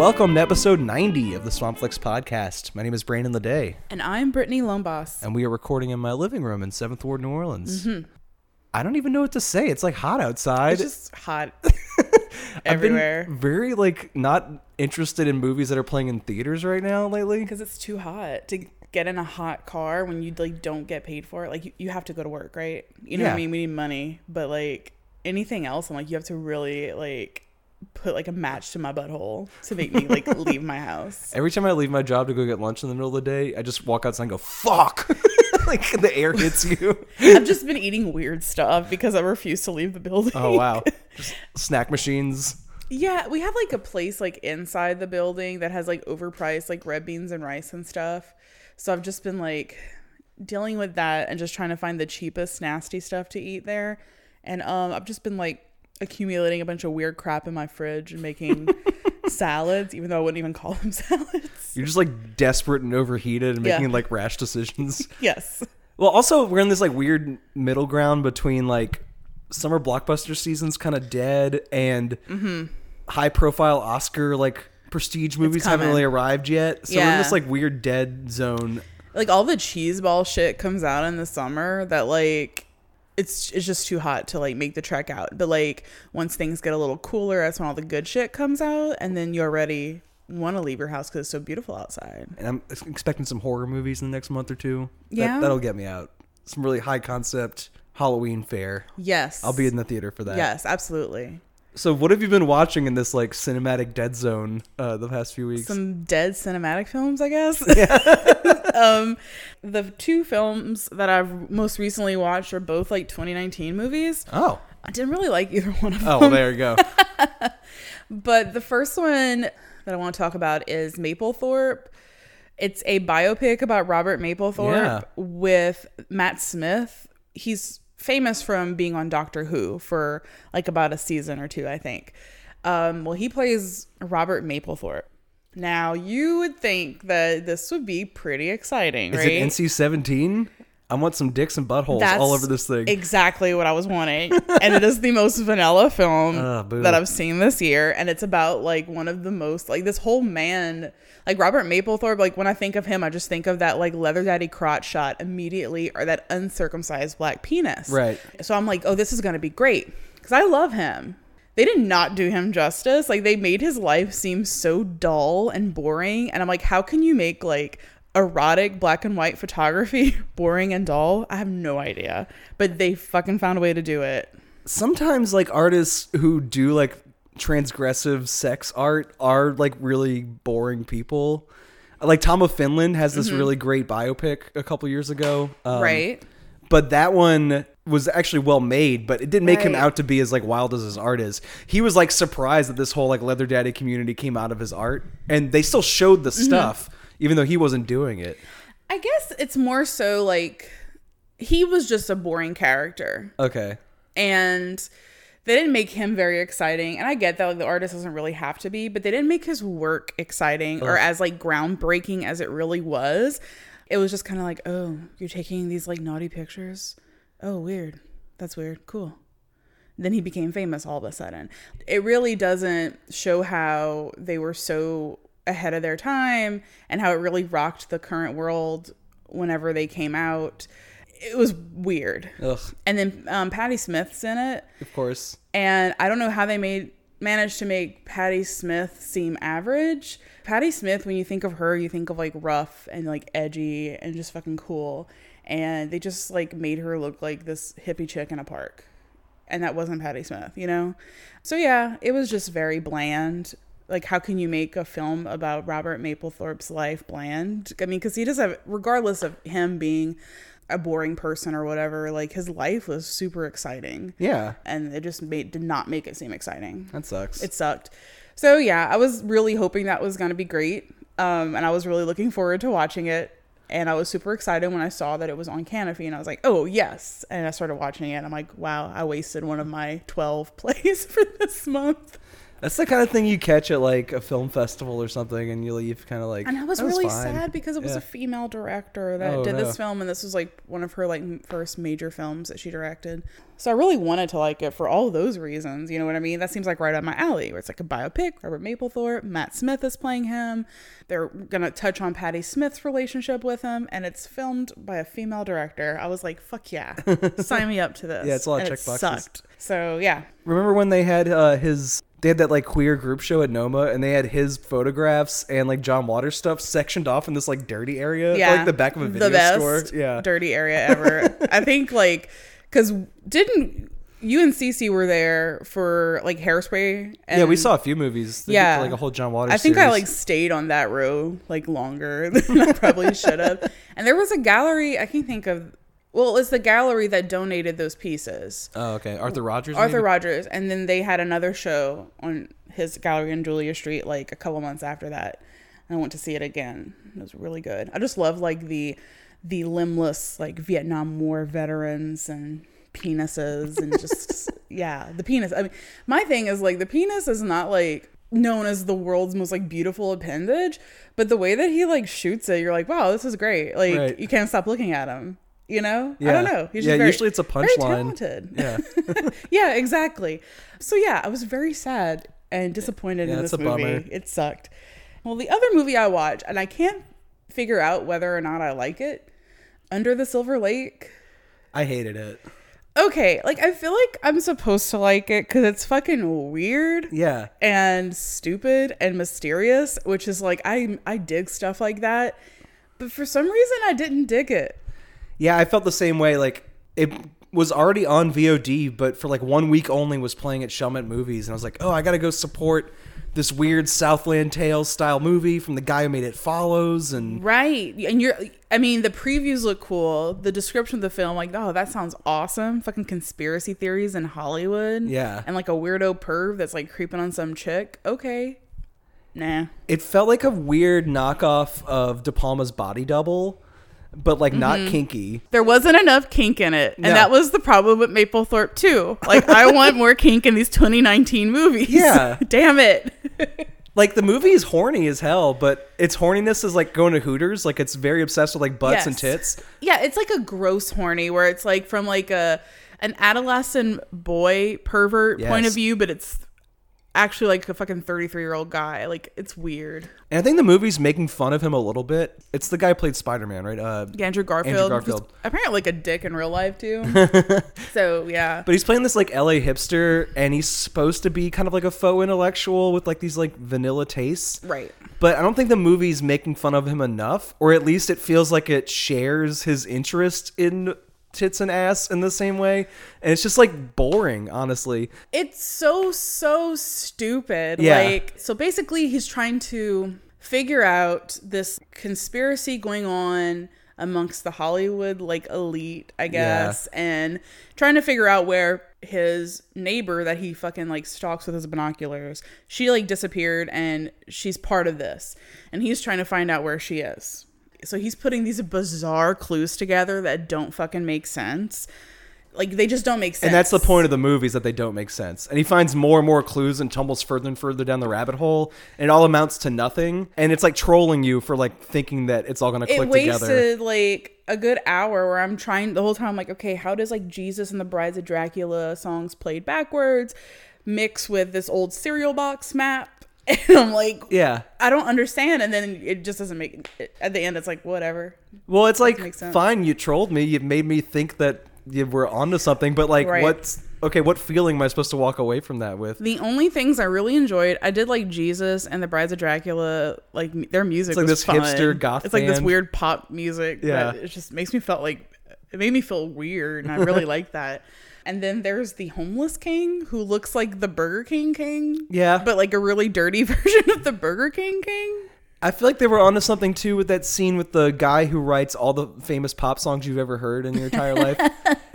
Welcome to episode 90 of the Swamp Flix Podcast. My name is Brandon Ledet. And I'm Britnee Lombas. And we are recording in my living room in Seventh Ward, New Orleans. Mm-hmm. I don't even know what to say. It's like hot outside. It's just hot everywhere. I've been very not interested in movies that are playing in theaters right now lately. Because it's too hot to get in a hot car when you don't get paid for it. You have to go to work, right? You know what I mean? We need money. But anything else, I'm you have to really put a match to my butthole to make me leave my house. Every time I leave my job to go get lunch in the middle of the day, I just walk outside and go, fuck. The air hits you. I've just been eating weird stuff because I refuse to leave the building. Oh wow. Just snack machines. Yeah, we have a place inside the building that has overpriced red beans and rice and stuff. So I've just been dealing with that and just trying to find the cheapest nasty stuff to eat there. And I've just been accumulating a bunch of weird crap in my fridge and making salads, even though I wouldn't even call them salads. You're just desperate and overheated and making rash decisions. Yes. Well, also we're in this weird middle ground between summer blockbuster season's kind of dead and high profile Oscar prestige movies haven't really arrived yet. So we're in this weird dead zone. All the cheese ball shit comes out in the summer that it's just too hot to make the trek out. But once things get a little cooler, that's when all the good shit comes out, and then you already want to leave your house because it's so beautiful outside. And I'm expecting some horror movies in the next month or two. Yeah, that'll get me out. Some really high concept Halloween fare. Yes, I'll be in the theater for that. Yes, absolutely. So what have you been watching in this cinematic dead zone the past few weeks? Some dead cinematic films, I guess. Yeah. The two films that I've most recently watched are both 2019 movies. Oh. I didn't really like either one of them. Oh, well, there you go. But the first one that I want to talk about is Mapplethorpe. It's a biopic about Robert Mapplethorpe with Matt Smith. He's famous from being on Doctor Who for about a season or two, I think. Well, he plays Robert Mapplethorpe. Now, you would think that this would be pretty exciting, right? Is it NC-17? I want some dicks and buttholes all over this thing. Exactly what I was wanting. And it is the most vanilla film that I've seen this year. And it's about one of the most this whole man, Robert Mapplethorpe. When I think of him, I just think of that leather daddy crotch shot immediately, or that uncircumcised black penis. Right. So I'm oh, this is going to be great because I love him. They did not do him justice. They made his life seem so dull and boring. And I'm how can you make erotic black and white photography boring and dull? I have no idea, but they fucking found a way to do it. Sometimes artists who do transgressive sex art are really boring people. Tom of Finland has this really great biopic a couple years ago, right? But that one was actually well made, but it didn't make him out to be as wild as his art is. He was surprised that this whole leather daddy community came out of his art, and they still showed the stuff even though he wasn't doing it. I guess it's more so he was just a boring character. Okay. And they didn't make him very exciting. And I get that the artist doesn't really have to be, but they didn't make his work exciting or as groundbreaking as it really was. It was just kind of oh, you're taking these naughty pictures. Oh, weird. That's weird. Cool. Then he became famous all of a sudden. It really doesn't show how they were so ahead of their time and how it really rocked the current world whenever they came out. It was weird. Ugh. And then Patti Smith's in it, of course, and I don't know how they managed to make Patti Smith seem average. Patti Smith, when you think of her, you think of rough and edgy and just fucking cool, and they just made her look like this hippie chick in a park, and that wasn't Patti Smith, you know? So yeah, it was just very bland. How can you make a film about Robert Mapplethorpe's life bland? I mean, because he does have, regardless of him being a boring person or whatever, his life was super exciting. Yeah. And it just did not make it seem exciting. That sucks. It sucked. So, yeah, I was really hoping that was going to be great. And I was really looking forward to watching it. And I was super excited when I saw that it was on Canopy. And I was like, oh, yes. And I started watching it. And I'm like, wow, I wasted one of my 12 plays for this month. That's the kind of thing you catch at like a film festival or something, and you leave kind of like. And I was really sad because it was a female director that did this film, and this was like one of her like first major films that she directed. So I really wanted to like it for all those reasons. You know what I mean? That seems like right up my alley, where it's like a biopic. Robert Mapplethorpe, Matt Smith is playing him. They're gonna touch on Patti Smith's relationship with him, and it's filmed by a female director. I was like, fuck yeah, sign me up to this. Yeah, it's a lot of checkboxes. Sucked. So yeah. Remember when they had They had that like queer group show at NOMA, and they had his photographs and like John Waters stuff sectioned off in this like dirty area, like the back of a video store. Yeah, dirty area ever. I think like because didn't you and Cece were there for like Hairspray? And, yeah, we saw a few movies. Did, like a whole John Waters. I think series. I like stayed on that row like longer than I probably should have. And there was a gallery I can think of. Well, it's the gallery that donated those pieces. Oh, okay. Arthur Rogers. And then they had another show on his gallery in Julia Street like a couple months after that. And I went to see it again. It was really good. I just love like the limbless like Vietnam War veterans and penises and just, yeah, the penis. I mean, my thing is like the penis is not like known as the world's most like beautiful appendage. But the way that he like shoots it, you're like, wow, this is great. Like you can't stop looking at him. You know? Yeah. I don't know. He's usually it's a punchline. Yeah. Yeah, exactly. So yeah, I was very sad and disappointed in this movie. Bummer. It sucked. Well, the other movie I watched, and I can't figure out whether or not I like it, Under the Silver Lake. I hated it. Okay, like I feel like I'm supposed to like it because it's fucking weird, and stupid and mysterious, which is like I dig stuff like that, but for some reason I didn't dig it. Yeah, I felt the same way. Like, it was already on VOD, but for like 1 week only was playing at Shelmet Movies. And I was like, oh, I got to go support this weird Southland Tales style movie from the guy who made It Follows. And right. And I mean, the previews look cool. The description of the film, like, oh, that sounds awesome. Fucking conspiracy theories in Hollywood. Yeah. And like a weirdo perv that's like creeping on some chick. Okay. Nah. It felt like a weird knockoff of De Palma's Body Double. But like not kinky. There wasn't enough kink in it. And that was the problem with Mapplethorpe too. Like I want more kink in these 2019 movies. Yeah. Damn it. Like the movie is horny as hell, but its horniness is like going to Hooters. Like it's very obsessed with like butts and tits. Yeah. It's like a gross horny where it's like from like an adolescent boy pervert point of view, but it's actually like a fucking 33-year-old guy. Like it's weird. And I think the movie's making fun of him a little bit. It's the guy who played Spider-Man, right? Andrew Garfield. Apparently like a dick in real life too. So yeah. But he's playing this like LA hipster, and he's supposed to be kind of like a faux intellectual with like these like vanilla tastes. Right. But I don't think the movie's making fun of him enough, or at least it feels like it shares his interest in tits and ass in the same way, and it's just like boring, honestly. It's so stupid. Like, so basically he's trying to figure out this conspiracy going on amongst the Hollywood like elite, I guess, and trying to figure out where his neighbor that he fucking like stalks with his binoculars, she like disappeared, and she's part of this, and he's trying to find out where she is. So he's putting these bizarre clues together that don't fucking make sense. Like, they just don't make sense. And that's the point of the movies, that they don't make sense. And he finds more and more clues and tumbles further and further down the rabbit hole. And it all amounts to nothing. And it's like trolling you for like thinking that it's all going to click together. It wasted like a good hour where I'm trying the whole time. I'm like, okay, how does like Jesus and the Brides of Dracula songs played backwards mix with this old cereal box map? And I'm like, yeah, I don't understand. And then it just doesn't make it. At the end, it's like, whatever. Well, it's like, fine, you trolled me. You made me think that you were onto something. But like, what feeling am I supposed to walk away from that with? The only things I really enjoyed, I did like Jesus and the Brides of Dracula. Like their music was fun. It's like this hipster goth band. It's like this weird pop music. Yeah. It just made me feel weird. And I really like that. And then there's the homeless king who looks like the Burger King king. Yeah. But like a really dirty version of the Burger King king. I feel like they were onto something too with that scene with the guy who writes all the famous pop songs you've ever heard in your entire life.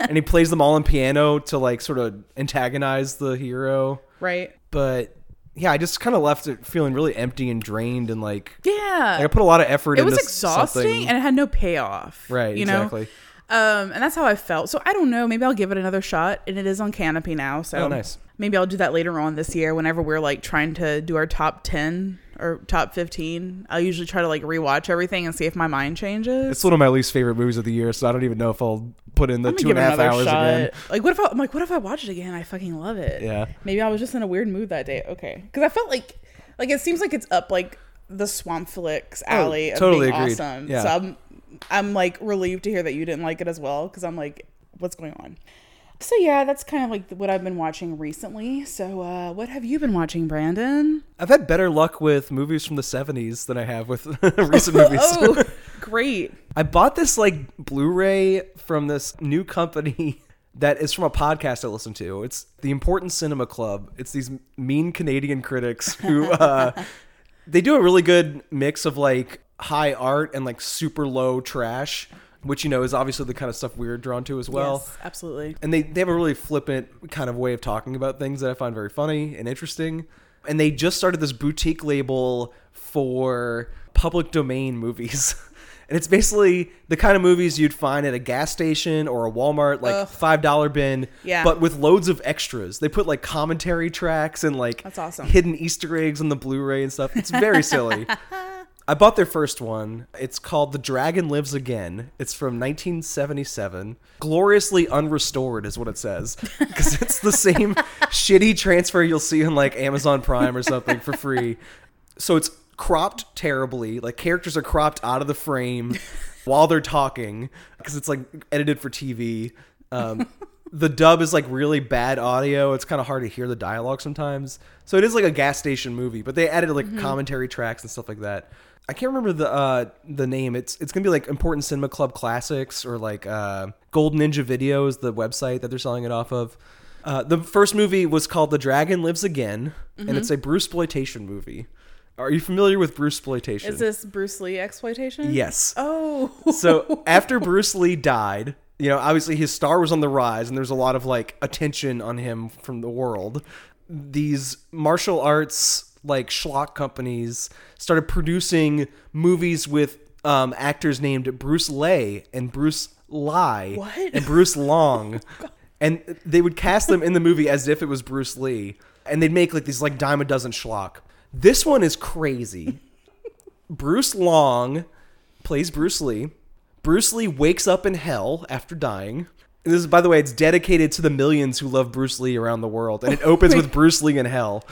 And he plays them all on piano to like sort of antagonize the hero. Right. But yeah, I just kind of left it feeling really empty and drained, and like, yeah, like I put a lot of effort into something. It was exhausting and it had no payoff. Right. Exactly. Know? And that's how I felt. So I don't know. Maybe I'll give it another shot. And it is on Canopy now. So oh, nice. Maybe I'll do that later on this year whenever we're like trying to do our top 10 or top 15. I'll usually try to like rewatch everything and see if my mind changes. It's one of my least favorite movies of the year. So I don't even know if I'll put in the 2.5 hours shot. Again. Like what if I watch it again? I fucking love it. Yeah. Maybe I was just in a weird mood that day. Okay. Because I felt like it seems like it's up like the Swamp Flix alley of totally being agreed. Awesome. Yeah. So I'm like relieved to hear that you didn't like it as well, because I'm like, what's going on? So yeah, that's kind of like what I've been watching recently. So what have you been watching, Brandon? I've had better luck with movies from the 70s than I have with recent movies. Oh, great. I bought this like Blu-ray from this new company that is from a podcast I listen to. It's the Important Cinema Club. It's these mean Canadian critics who they do a really good mix of like high art and like super low trash, which, you know, is obviously the kind of stuff we're drawn to as well. Yes, absolutely. And they have a really flippant kind of way of talking about things that I find very funny and interesting. And they just started this boutique label for public domain movies. And it's basically the kind of movies you'd find at a gas station or a Walmart, like ugh. $5 bin, yeah. But with loads of extras. They put like commentary tracks and like that's awesome. Hidden Easter eggs on the Blu-ray and stuff. It's very silly. I bought their first one. It's called The Dragon Lives Again. It's from 1977. Gloriously unrestored is what it says. Because it's the same shitty transfer you'll see on like Amazon Prime or something for free. So it's cropped terribly. Like characters are cropped out of the frame while they're talking. Because it's like edited for TV. The dub is like really bad audio. It's kind of hard to hear the dialogue sometimes. So it is like a gas station movie. But they added like commentary tracks and stuff like that. I can't remember the name. It's going to be like Important Cinema Club Classics or like Gold Ninja Video is the website that they're selling it off of. The first movie was called The Dragon Lives Again, and it's a Bruceploitation movie. Are you familiar with Bruceploitation? Is this Bruce Lee exploitation? Yes. Oh. So after Bruce Lee died, you know, obviously his star was on the rise and there's a lot of like attention on him from the world. These martial arts like schlock companies started producing movies with actors named Bruce Lay and Bruce Lai and Bruce Long. Oh, and they would cast them in the movie as if it was Bruce Lee. And they'd make like these like dime a dozen schlock. This one is crazy. Bruce Long plays Bruce Lee. Bruce Lee wakes up in hell after dying. And this is, by the way, it's dedicated to the millions who love Bruce Lee around the world. And it opens with Bruce Lee in hell.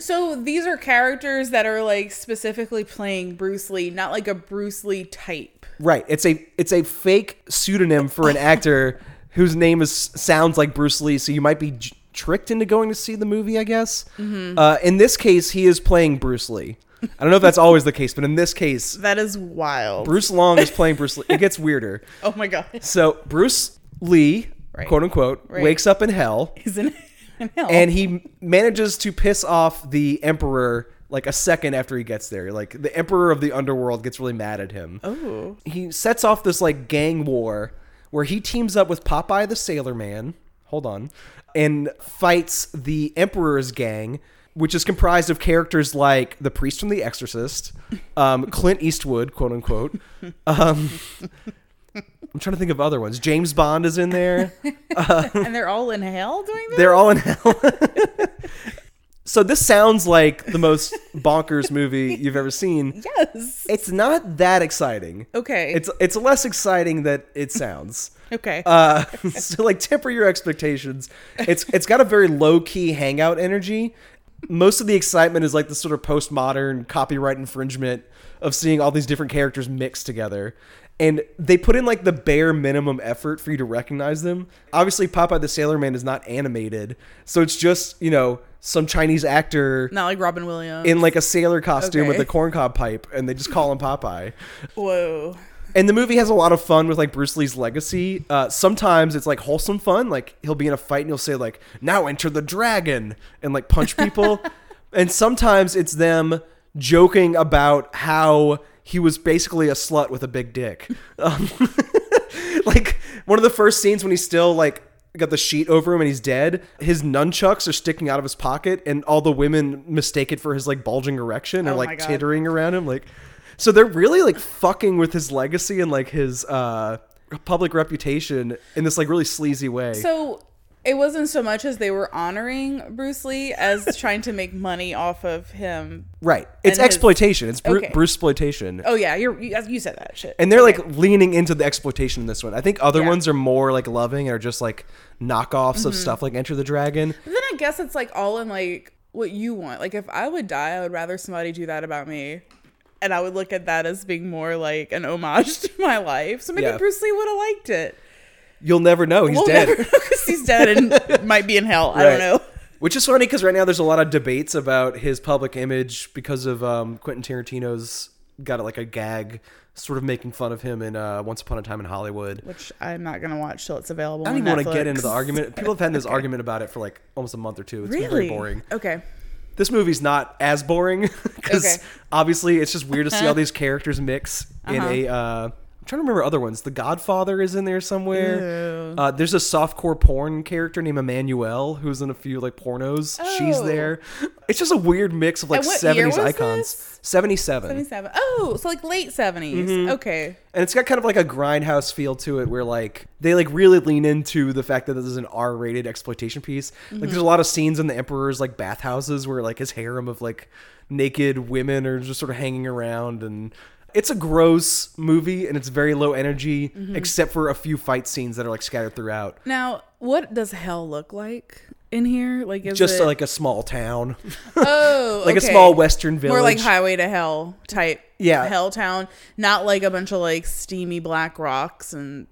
So these are characters that are like specifically playing Bruce Lee, not like a Bruce Lee type. Right. It's a fake pseudonym for an actor whose name sounds like Bruce Lee. So you might be tricked into going to see the movie, I guess. Mm-hmm. In this case, he is playing Bruce Lee. I don't know if that's always the case, but in this case... That is wild. Bruce Long is playing Bruce Lee. It gets weirder. Oh, my God. So Bruce Lee, right. quote unquote, right. wakes up in hell. He's in hell. And he manages to piss off the emperor like a second after he gets there. Like the emperor of the underworld gets really mad at him. Oh. He sets off this like gang war where he teams up with Popeye the Sailor Man. Hold on. And fights the emperor's gang, which is comprised of characters like the priest from The Exorcist, Clint Eastwood, quote unquote. I'm trying to think of other ones. James Bond is in there. And they're all in hell doing this? They're all in hell. So this sounds like the most bonkers movie you've ever seen. Yes. It's not that exciting. Okay. It's less exciting than it sounds. Okay. So like temper your expectations. It's got a very low-key hangout energy. Most of the excitement is like the sort of postmodern copyright infringement of seeing all these different characters mixed together. And they put in like the bare minimum effort for you to recognize them. Obviously, Popeye the Sailor Man is not animated. So it's just, you know, some Chinese actor. Not like Robin Williams. In like a sailor costume okay. with a corncob pipe. And they just call him Popeye. Whoa. And the movie has a lot of fun with, like, Bruce Lee's legacy. Sometimes it's, like, wholesome fun. Like, he'll be in a fight and he'll say, like, now enter the dragon, and, like, punch people. And sometimes it's them joking about how he was basically a slut with a big dick. Like, one of the first scenes when he's still, like, got the sheet over him and he's dead. His nunchucks are sticking out of his pocket, and all the women mistake it for his, like, bulging erection and, like, tittering around him, like... So they're really like fucking with his legacy and like his public reputation in this like really sleazy way. So it wasn't so much as they were honoring Bruce Lee as trying to make money off of him. Right. It's exploitation. It's Bruceploitation. Oh yeah, you said that shit. And they're like leaning into the exploitation in this one. I think other ones are more like loving and are just like knockoffs of stuff like Enter the Dragon. But then I guess it's like all in like what you want. Like if I would die, I would rather somebody do that about me. And I would look at that as being more like an homage to my life. So maybe Bruce Lee would have liked it. You'll never know. He's dead. He's dead and might be in hell. Right. I don't know. Which is funny because right now there's a lot of debates about his public image because of Quentin Tarantino's got like a gag sort of making fun of him in Once Upon a Time in Hollywood. Which I'm not going to watch till it's available on Netflix. I don't even want to get into the argument. People have had this argument about it for like almost a month or two. It's been very boring. Okay. This movie's not as boring because obviously it's just weird to see all these characters mix in a... I'm trying to remember other ones. The Godfather is in there somewhere. There's a softcore porn character named Emmanuel who's in a few like pornos. Oh. She's there. It's just a weird mix of like 70s icons. This? 77. 77. Oh, so like late 70s. Mm-hmm. Okay. And it's got kind of like a grindhouse feel to it where like they like really lean into the fact that this is an R-rated exploitation piece. Mm-hmm. Like there's a lot of scenes in the Emperor's like bathhouses where like his harem of like naked women are just sort of hanging around, and it's a gross movie and it's very low energy, except for a few fight scenes that are like scattered throughout. Now, what does hell look like in here? Like, is just like a small town. Oh, like a small Western village. More like Highway to Hell type. Yeah, hell town. Not like a bunch of like steamy black rocks and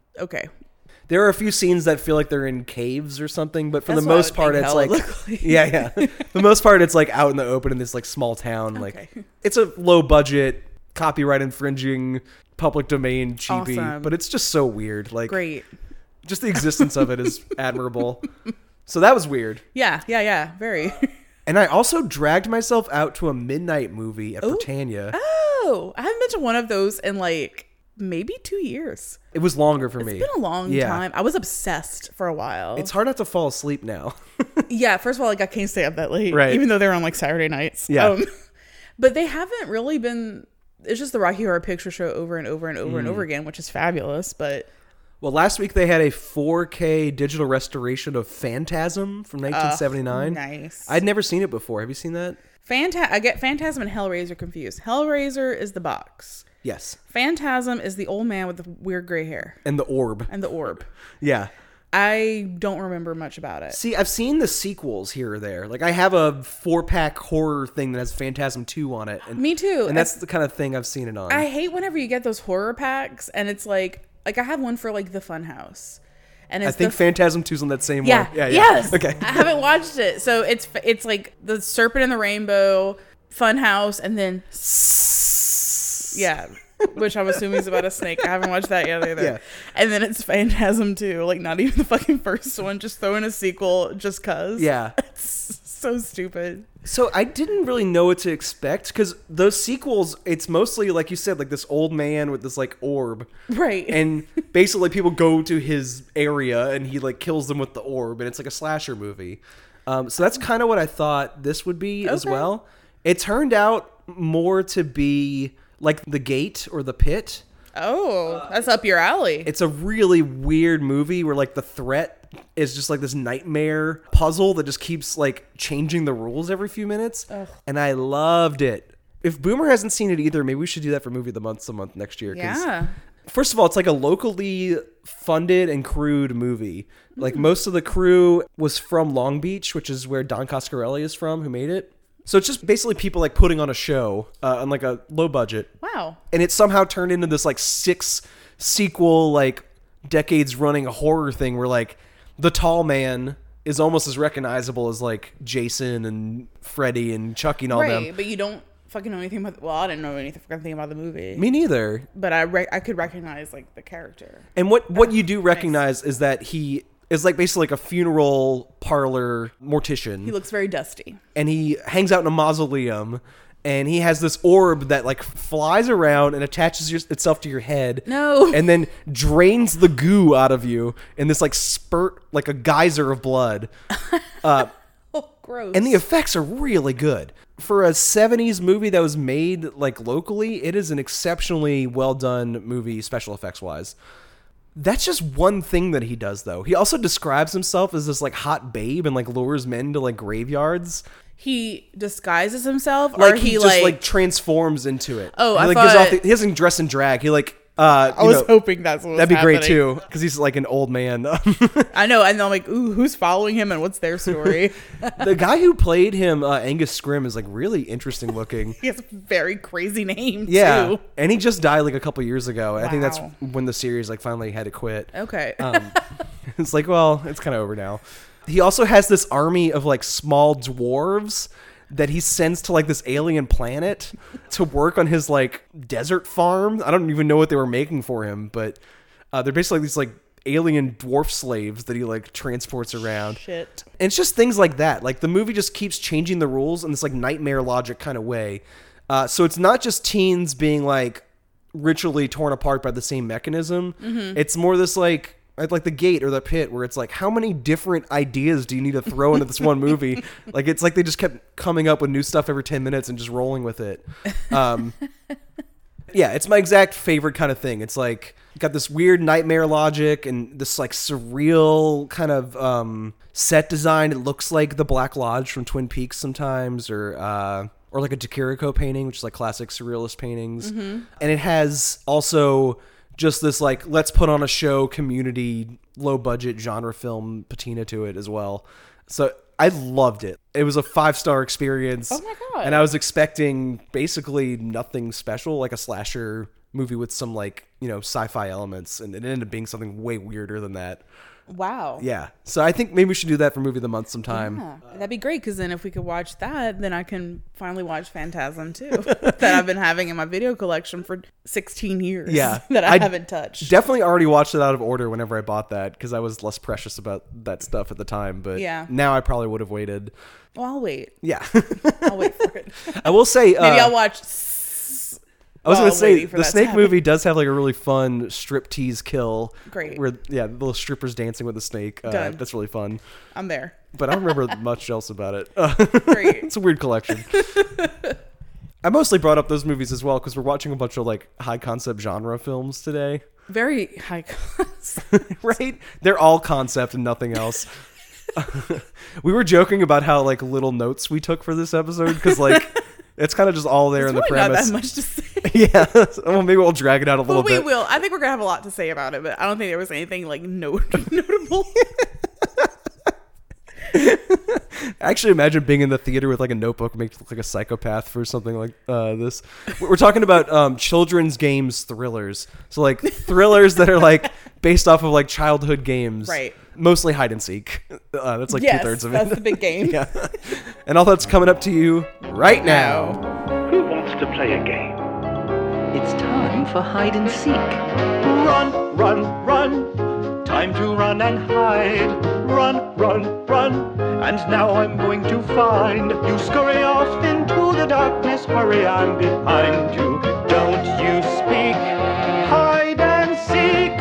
There are a few scenes that feel like they're in caves or something, but for the most part, it's like the most part, it's like out in the open in this like small town. Okay. Like, it's a low budget, copyright infringing, public domain chibi, but it's just so weird. Like, great, just the existence of it is admirable. So that was weird. Yeah, very. And I also dragged myself out to a midnight movie at Britannia. Oh, I haven't been to one of those in like maybe 2 years. It was longer for me. It's been a long time. I was obsessed for a while. It's hard not to fall asleep now. Yeah, first of all, like I can't stay up that late, right? Even though they're on like Saturday nights. Yeah, but they haven't really been. It's just the Rocky Horror Picture Show over and over and over and over again, which is fabulous. But last week they had a 4K digital restoration of Phantasm from 1979. Nice. I'd never seen it before. Have you seen that? I get Phantasm and Hellraiser confused. Hellraiser is the box. Yes. Phantasm is the old man with the weird gray hair and the orb. Yeah. I don't remember much about it. See, I've seen the sequels here or there. Like, I have a 4-pack horror thing that has Phantasm 2 on it. And, me too. And that's the kind of thing I've seen it on. I hate whenever you get those horror packs, and it's like I have one for, like, the Funhouse. And it's I think Phantasm 2's on that same one. Yeah. Yes. Okay. I haven't watched it. So it's like the Serpent and the Rainbow, Funhouse, and then... Yeah. Which I'm assuming is about a snake. I haven't watched that yet either. Yeah. And then it's Phantasm Two, like not even the fucking first one. Just throw in a sequel just cause. Yeah. It's so stupid. So I didn't really know what to expect because those sequels, it's mostly like you said, like this old man with this like orb. Right. And basically people go to his area and he like kills them with the orb, and it's like a slasher movie. So that's kind of what I thought this would be as well. It turned out more to be... like The Gate or The Pit. Oh, that's up your alley. It's a really weird movie where like the threat is just like this nightmare puzzle that just keeps like changing the rules every few minutes. Ugh. And I loved it. If Boomer hasn't seen it either, maybe we should do that for Movie of the Month some month next year. Yeah. First of all, it's like a locally funded and crewed movie. Like most of the crew was from Long Beach, which is where Don Coscarelli is from, who made it. So it's just basically people like putting on a show on like a low budget. Wow. And it somehow turned into this like 6 sequel, like decades running a horror thing where like the tall man is almost as recognizable as like Jason and Freddy and Chucky and all them. Right, but you don't fucking know anything about... Well, I didn't know anything about the movie. Me neither. But I could recognize like the character. And what you do recognize is that he... is like basically like a funeral parlor mortician. He looks very dusty. And he hangs out in a mausoleum, and he has this orb that like flies around and attaches itself to your head. No. And then drains the goo out of you in this like spurt, like a geyser of blood. Oh, gross. And the effects are really good. For a 70s movie that was made like locally, it is an exceptionally well done movie special effects wise. That's just one thing that he does, though. He also describes himself as this, like, hot babe and, like, lures men to, like, graveyards. He disguises himself? Like, or he just, like, transforms into it. Oh, he, like, I thought... He doesn't dress in drag. He, like... I was hoping that's what was happening. That'd be great, too, because he's, like, an old man. I know, and I'm like, ooh, who's following him and what's their story? The guy who played him, Angus Scrimm, is, like, really interesting looking. He has a very crazy name, too. And he just died, like, a couple years ago. Wow. I think that's when the series, like, finally had to quit. Okay. It's like, well, it's kind of over now. He also has this army of, like, small dwarves that he sends to, like, this alien planet to work on his, like, desert farm. I don't even know what they were making for him, but they're basically these, like, alien dwarf slaves that he, like, transports around. Shit. And it's just things like that. Like, the movie just keeps changing the rules in this, like, nightmare logic kind of way. So it's not just teens being, like, ritually torn apart by the same mechanism. Mm-hmm. It's more this, like... Like The Gate or The Pit, where it's like, how many different ideas do you need to throw into this one movie? Like, it's like they just kept coming up with new stuff every 10 minutes and just rolling with it. Yeah, it's my exact favorite kind of thing. It's like, got this weird nightmare logic and this, like, surreal kind of set design. It looks like the Black Lodge from Twin Peaks sometimes, or like a Chirico painting, which is like classic surrealist paintings. Mm-hmm. And it has also... just this, like, let's put on a show, community, low-budget genre film patina to it as well. So I loved it. It was a 5-star experience. Oh, my God. And I was expecting basically nothing special, like a slasher movie with some, like, you know, sci-fi elements. And it ended up being something way weirder than that. Wow. Yeah. So I think maybe we should do that for Movie of the Month sometime. Yeah. That'd be great, because then if we could watch that, then I can finally watch Phantasm Two that I've been having in my video collection for 16 years. Yeah. That I haven't touched. Definitely already watched it out of order whenever I bought that, because I was less precious about that stuff at the time. But yeah, now I probably would have waited. Well, I'll wait. Yeah. I'll wait for it. I will say... maybe I'll watch... I was going to say, the Snake movie does have, like, a really fun striptease kill. Great. Where, yeah, the little stripper's dancing with the snake. That's really fun. I'm there. But I don't remember much else about it. Great. It's a weird collection. I mostly brought up those movies as well because we're watching a bunch of, like, high-concept genre films today. Very high concept. Right? They're all concept and nothing else. We were joking about how, like, little notes we took for this episode because, like... It's kind of just all there in the premise. Not that much to say. Yeah. Well, maybe we'll drag it out a little bit. We will. I think we're going to have a lot to say about it, but I don't think there was anything like notable. I actually imagine being in the theater with like a notebook makes look like a psychopath for something like this. We're talking about children's games thrillers. So like thrillers that are like based off of like childhood games. Right. Mostly hide and seek. That's like 2/3 of it. Yes, that's the big game. Yeah. And all that's coming up to you right now. Who wants to play a game? It's time for hide and seek. Run, run, run. Time to run and hide. Run, run, run. And now I'm going to find you. Scurry off into the darkness. Hurry, I'm behind you. Don't you speak. Hide and seek.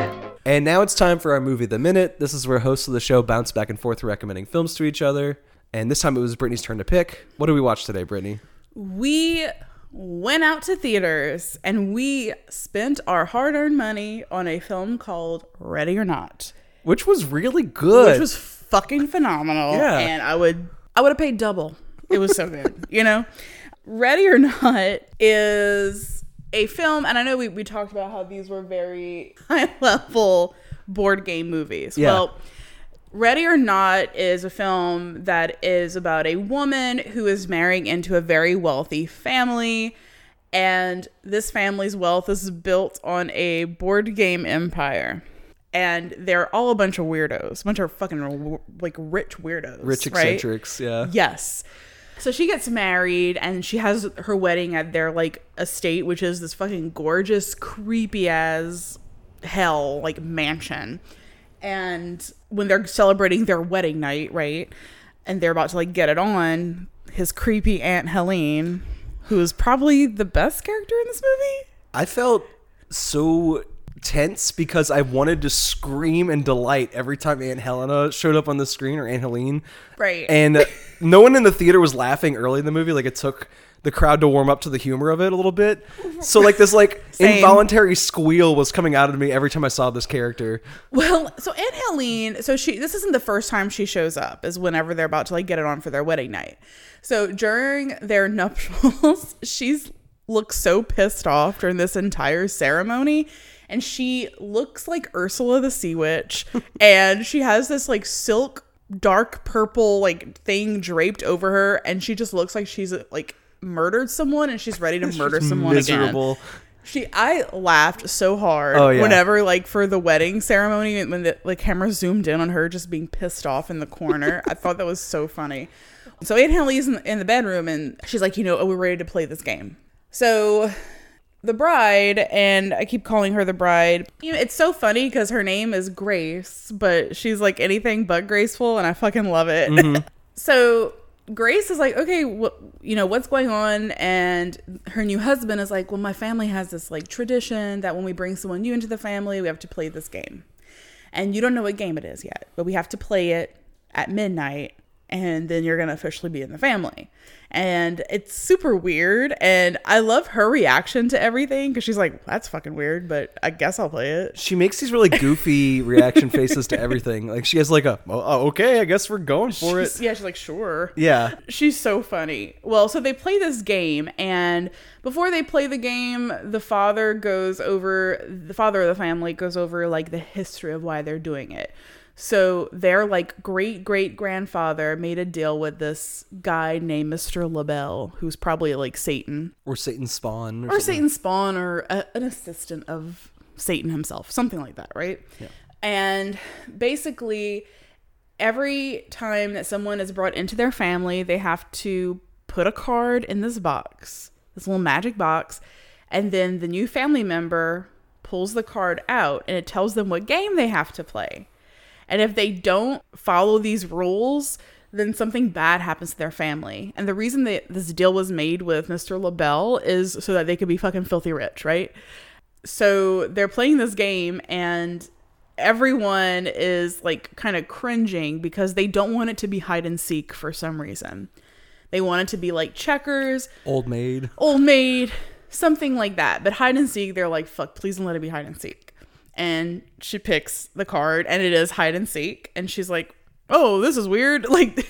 And now it's time for our Movie of the Minute. This is where hosts of the show bounce back and forth recommending films to each other. And this time it was Brittany's turn to pick. What did we watch today, Brittany? We went out to theaters and we spent our hard-earned money on a film called Ready or Not. Which was really good. Which was fucking phenomenal. Yeah. And I would have paid double. It was so good, you know? Ready or Not is... a film, and I know we talked about how these were very high-level board game movies. Yeah. Well, Ready or Not is a film that is about a woman who is marrying into a very wealthy family, and this family's wealth is built on a board game empire. And they're all a bunch of weirdos, a bunch of fucking, like, rich weirdos. Rich eccentrics, right? Yeah. Yes. So she gets married and she has her wedding at their, like, estate, which is this fucking gorgeous, creepy as hell, like, mansion. And when they're celebrating their wedding night, right, and they're about to, like, get it on, his creepy Aunt Helene, who is probably the best character in this movie. I felt so tense because I wanted to scream in delight every time Aunt Helena showed up on the screen, or Aunt Helene. Right. And no one in the theater was laughing early in the movie. Like, it took the crowd to warm up to the humor of it a little bit. So like this like involuntary squeal was coming out of me every time I saw this character. Well, so Aunt Helene, so she, this isn't the first time she shows up, is whenever they're about to like get it on for their wedding night. So during their nuptials, she's looks so pissed off during this entire ceremony. And she looks like Ursula the Sea Witch. And she has this like silk dark purple like thing draped over her, and she just looks like she's like murdered someone and she's ready to murder someone miserable. Again. I laughed so hard whenever like for the wedding ceremony when the like camera zoomed in on her just being pissed off in the corner. I thought that was so funny. So Aunt Helly's in the bedroom and she's like, you know, oh, we're ready to play this game. So the bride, and I keep calling her the bride. You know, it's so funny because her name is Grace, but she's like anything but graceful, and I fucking love it. Mm-hmm. So Grace is like, okay, you know, what's going on? And her new husband is like, well, my family has this like tradition that when we bring someone new into the family, we have to play this game. And you don't know what game it is yet, but we have to play it at midnight. And then you're going to officially be in the family. And it's super weird. And I love her reaction to everything because she's like, well, that's fucking weird, but I guess I'll play it. She makes these really goofy reaction faces to everything. Like she has like a, oh, okay, I guess we're going for it. Yeah, she's like, sure. Yeah. She's so funny. Well, so they play this game. And before they play the game, the father of the family goes over like the history of why they're doing it. So their like great-great-grandfather made a deal with this guy named Mr. LaBelle, who's probably like Satan. Or Satan's spawn. Or Satan's spawn or an assistant of Satan himself. Something like that, right? Yeah. And basically every time that someone is brought into their family, they have to put a card in this box, this little magic box. And then the new family member pulls the card out and it tells them what game they have to play. And if they don't follow these rules, then something bad happens to their family. And the reason that this deal was made with Mr. LaBelle is so that they could be fucking filthy rich, right? So they're playing this game and everyone is like kind of cringing because they don't want it to be hide and seek for some reason. They want it to be like checkers. Old maid. Something like that. But hide and seek, they're like, fuck, please don't let it be hide and seek. And she picks the card and it is hide and seek. And she's like, oh, this is weird. Like,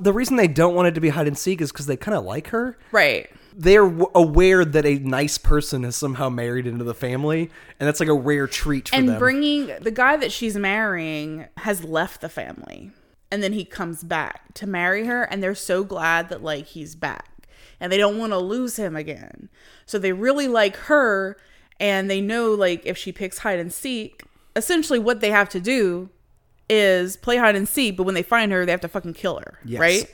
the reason they don't want it to be hide and seek is because they kind of like her. Right. They're aware that a nice person is somehow married into the family. And that's like a rare treat for them. And bringing the guy that she's marrying has left the family. And then he comes back to marry her. And they're so glad that like he's back and they don't want to lose him again. So they really like her. And they know, like, if she picks hide and seek, essentially what they have to do is play hide and seek. But when they find her, they have to fucking kill her. Yes. Right.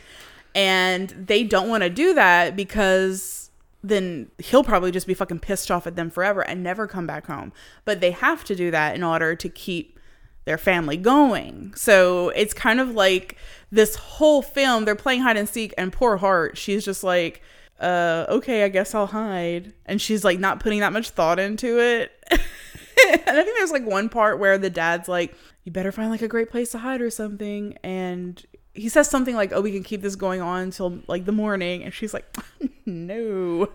And they don't want to do that because then he'll probably just be fucking pissed off at them forever and never come back home. But they have to do that in order to keep their family going. So it's kind of like this whole film. They're playing hide and seek and poor heart. She's just like, okay, I guess I'll hide. And she's like not putting that much thought into it. And I think there's like one part where the dad's like, you better find like a great place to hide or something. And he says something like, oh, we can keep this going on until like the morning. And she's like, no.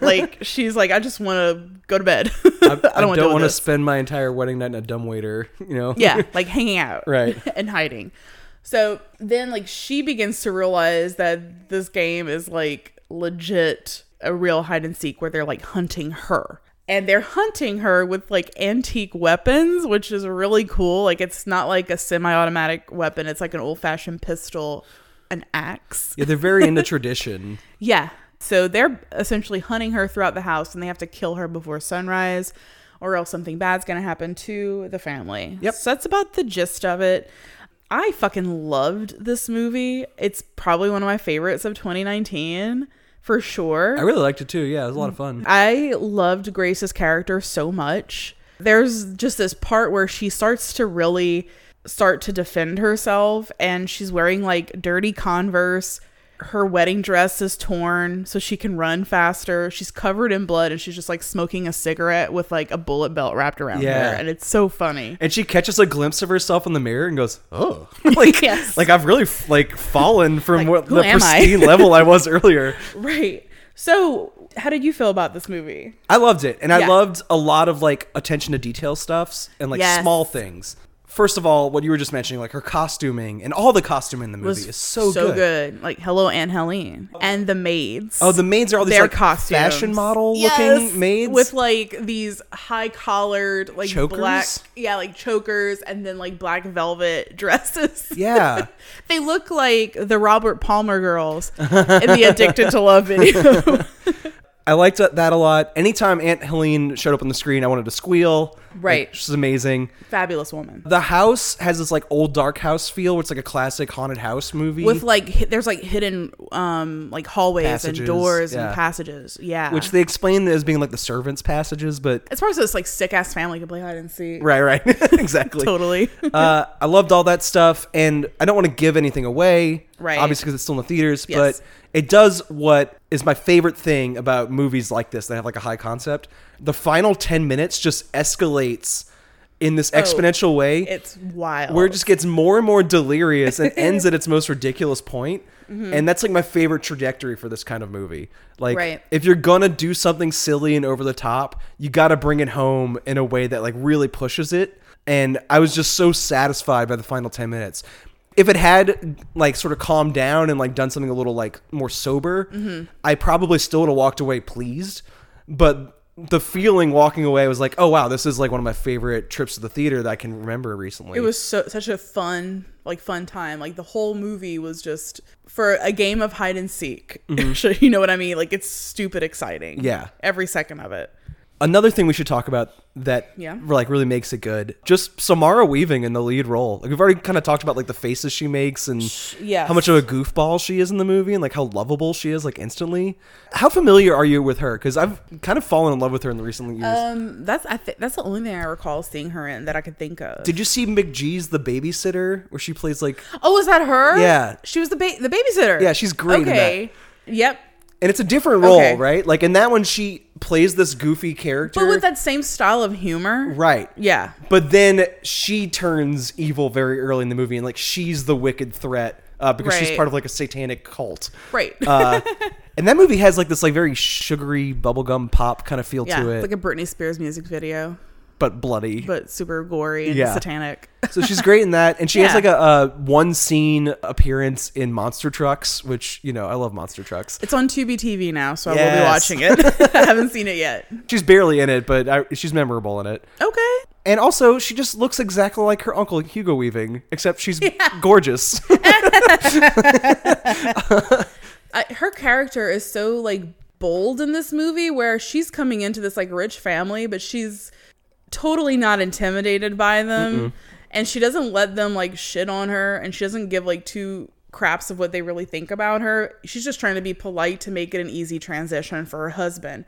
Like, she's like, I just want to go to bed. I don't want to spend my entire wedding night in a dumbwaiter, you know? Yeah, like hanging out. Right. And hiding. So then like she begins to realize that this game is like legit a real hide and seek where they're like hunting her, and they're hunting her with like antique weapons, which is really cool. Like, it's not like a semi-automatic weapon, it's like an old-fashioned pistol, an axe. Yeah, they're very into tradition. Yeah, so they're essentially hunting her throughout the house, and they have to kill her before sunrise or else something bad's gonna happen to the family. Yep. So that's about the gist of it. I fucking loved this movie. It's probably one of my favorites of 2019, for sure. I really liked it too. Yeah, it was a lot of fun. I loved Grace's character so much. There's just this part where she starts to really defend herself, and she's wearing like dirty Converse. her wedding dress is torn so she can run faster. She's covered in blood and she's just like smoking a cigarette with like a bullet belt wrapped around her. And it's so funny. And she catches a glimpse of herself in the mirror and goes, oh, like, yes. like I've really like fallen from like, what the pristine level I was earlier. Right. So how did you feel about this movie? I loved it. And I loved a lot of like attention to detail stuffs and like small things. First of all, what you were just mentioning, like her costuming and all the costume in the movie is so good. So good. Like, hello, Aunt Helene. And the maids. Oh, the maids are all these like, fashion model looking maids. With like these high collared, like chokers? Black. Yeah, like chokers and then like black velvet dresses. Yeah. They look like the Robert Palmer girls in the Addicted to Love video. I liked that a lot. Anytime Aunt Helene showed up on the screen, I wanted to squeal. Right. Like, she's amazing. Fabulous woman. The house has this like old dark house feel where it's like a classic haunted house movie. With like, there's like hidden like hallways and doors and passages. Yeah. Which they explain as being like the servants' passages, but. As far as this like sick ass family can play hide and seek. Right, right. Exactly. Totally. I loved all that stuff and I don't want to give anything away. Right. Obviously because it's still in the theaters, but it does what is my favorite thing about movies like this that have like a high concept. The final 10 minutes just escalates in this exponential way. It's wild. Where it just gets more and more delirious and ends at its most ridiculous point. Mm-hmm. And that's like my favorite trajectory for this kind of movie. Like if you're going to do something silly and over the top, you got to bring it home in a way that like really pushes it. And I was just so satisfied by the final 10 minutes. If it had like sort of calmed down and like done something a little like more sober, I probably still would have walked away pleased. But the feeling walking away was like, oh wow, this is like one of my favorite trips to the theater that I can remember recently. It was such a fun time. Like the whole movie was just for a game of hide and seek. Mm-hmm. You know what I mean? Like it's stupid exciting. Yeah. Every second of it. Another thing we should talk about that like really makes it good, just Samara Weaving in the lead role. Like we've already kind of talked about like the faces she makes and how much of a goofball she is in the movie and like how lovable she is like instantly. How familiar are you with her? Because I've kind of fallen in love with her in the recent years. That's the only thing I recall seeing her in that I could think of. Did you see McGee's The Babysitter where she plays like? Oh, is that her? Yeah, she was the babysitter. Yeah, she's great. Okay. In that. Yep. And it's a different role, right? Like in that one, she plays this goofy character. But with that same style of humor. Right. Yeah. But then she turns evil very early in the movie. And like, she's the wicked threat because she's part of like a satanic cult. Right. And that movie has like this like very sugary bubblegum pop kind of feel to it. It's like a Britney Spears music video. But bloody. But super gory and satanic. So she's great in that. And she has like a one scene appearance in Monster Trucks, which, you know, I love Monster Trucks. It's on Tubi TV now, so I will be watching it. I haven't seen it yet. She's barely in it, but she's memorable in it. Okay. And also, she just looks exactly like her uncle, Hugo Weaving, except she's gorgeous. Her character is so, like, bold in this movie where she's coming into this, like, rich family, but she's totally not intimidated by them. Mm-mm. And she doesn't let them like shit on her and she doesn't give like two craps of what they really think about her. She's just trying to be polite to make it an easy transition for her husband.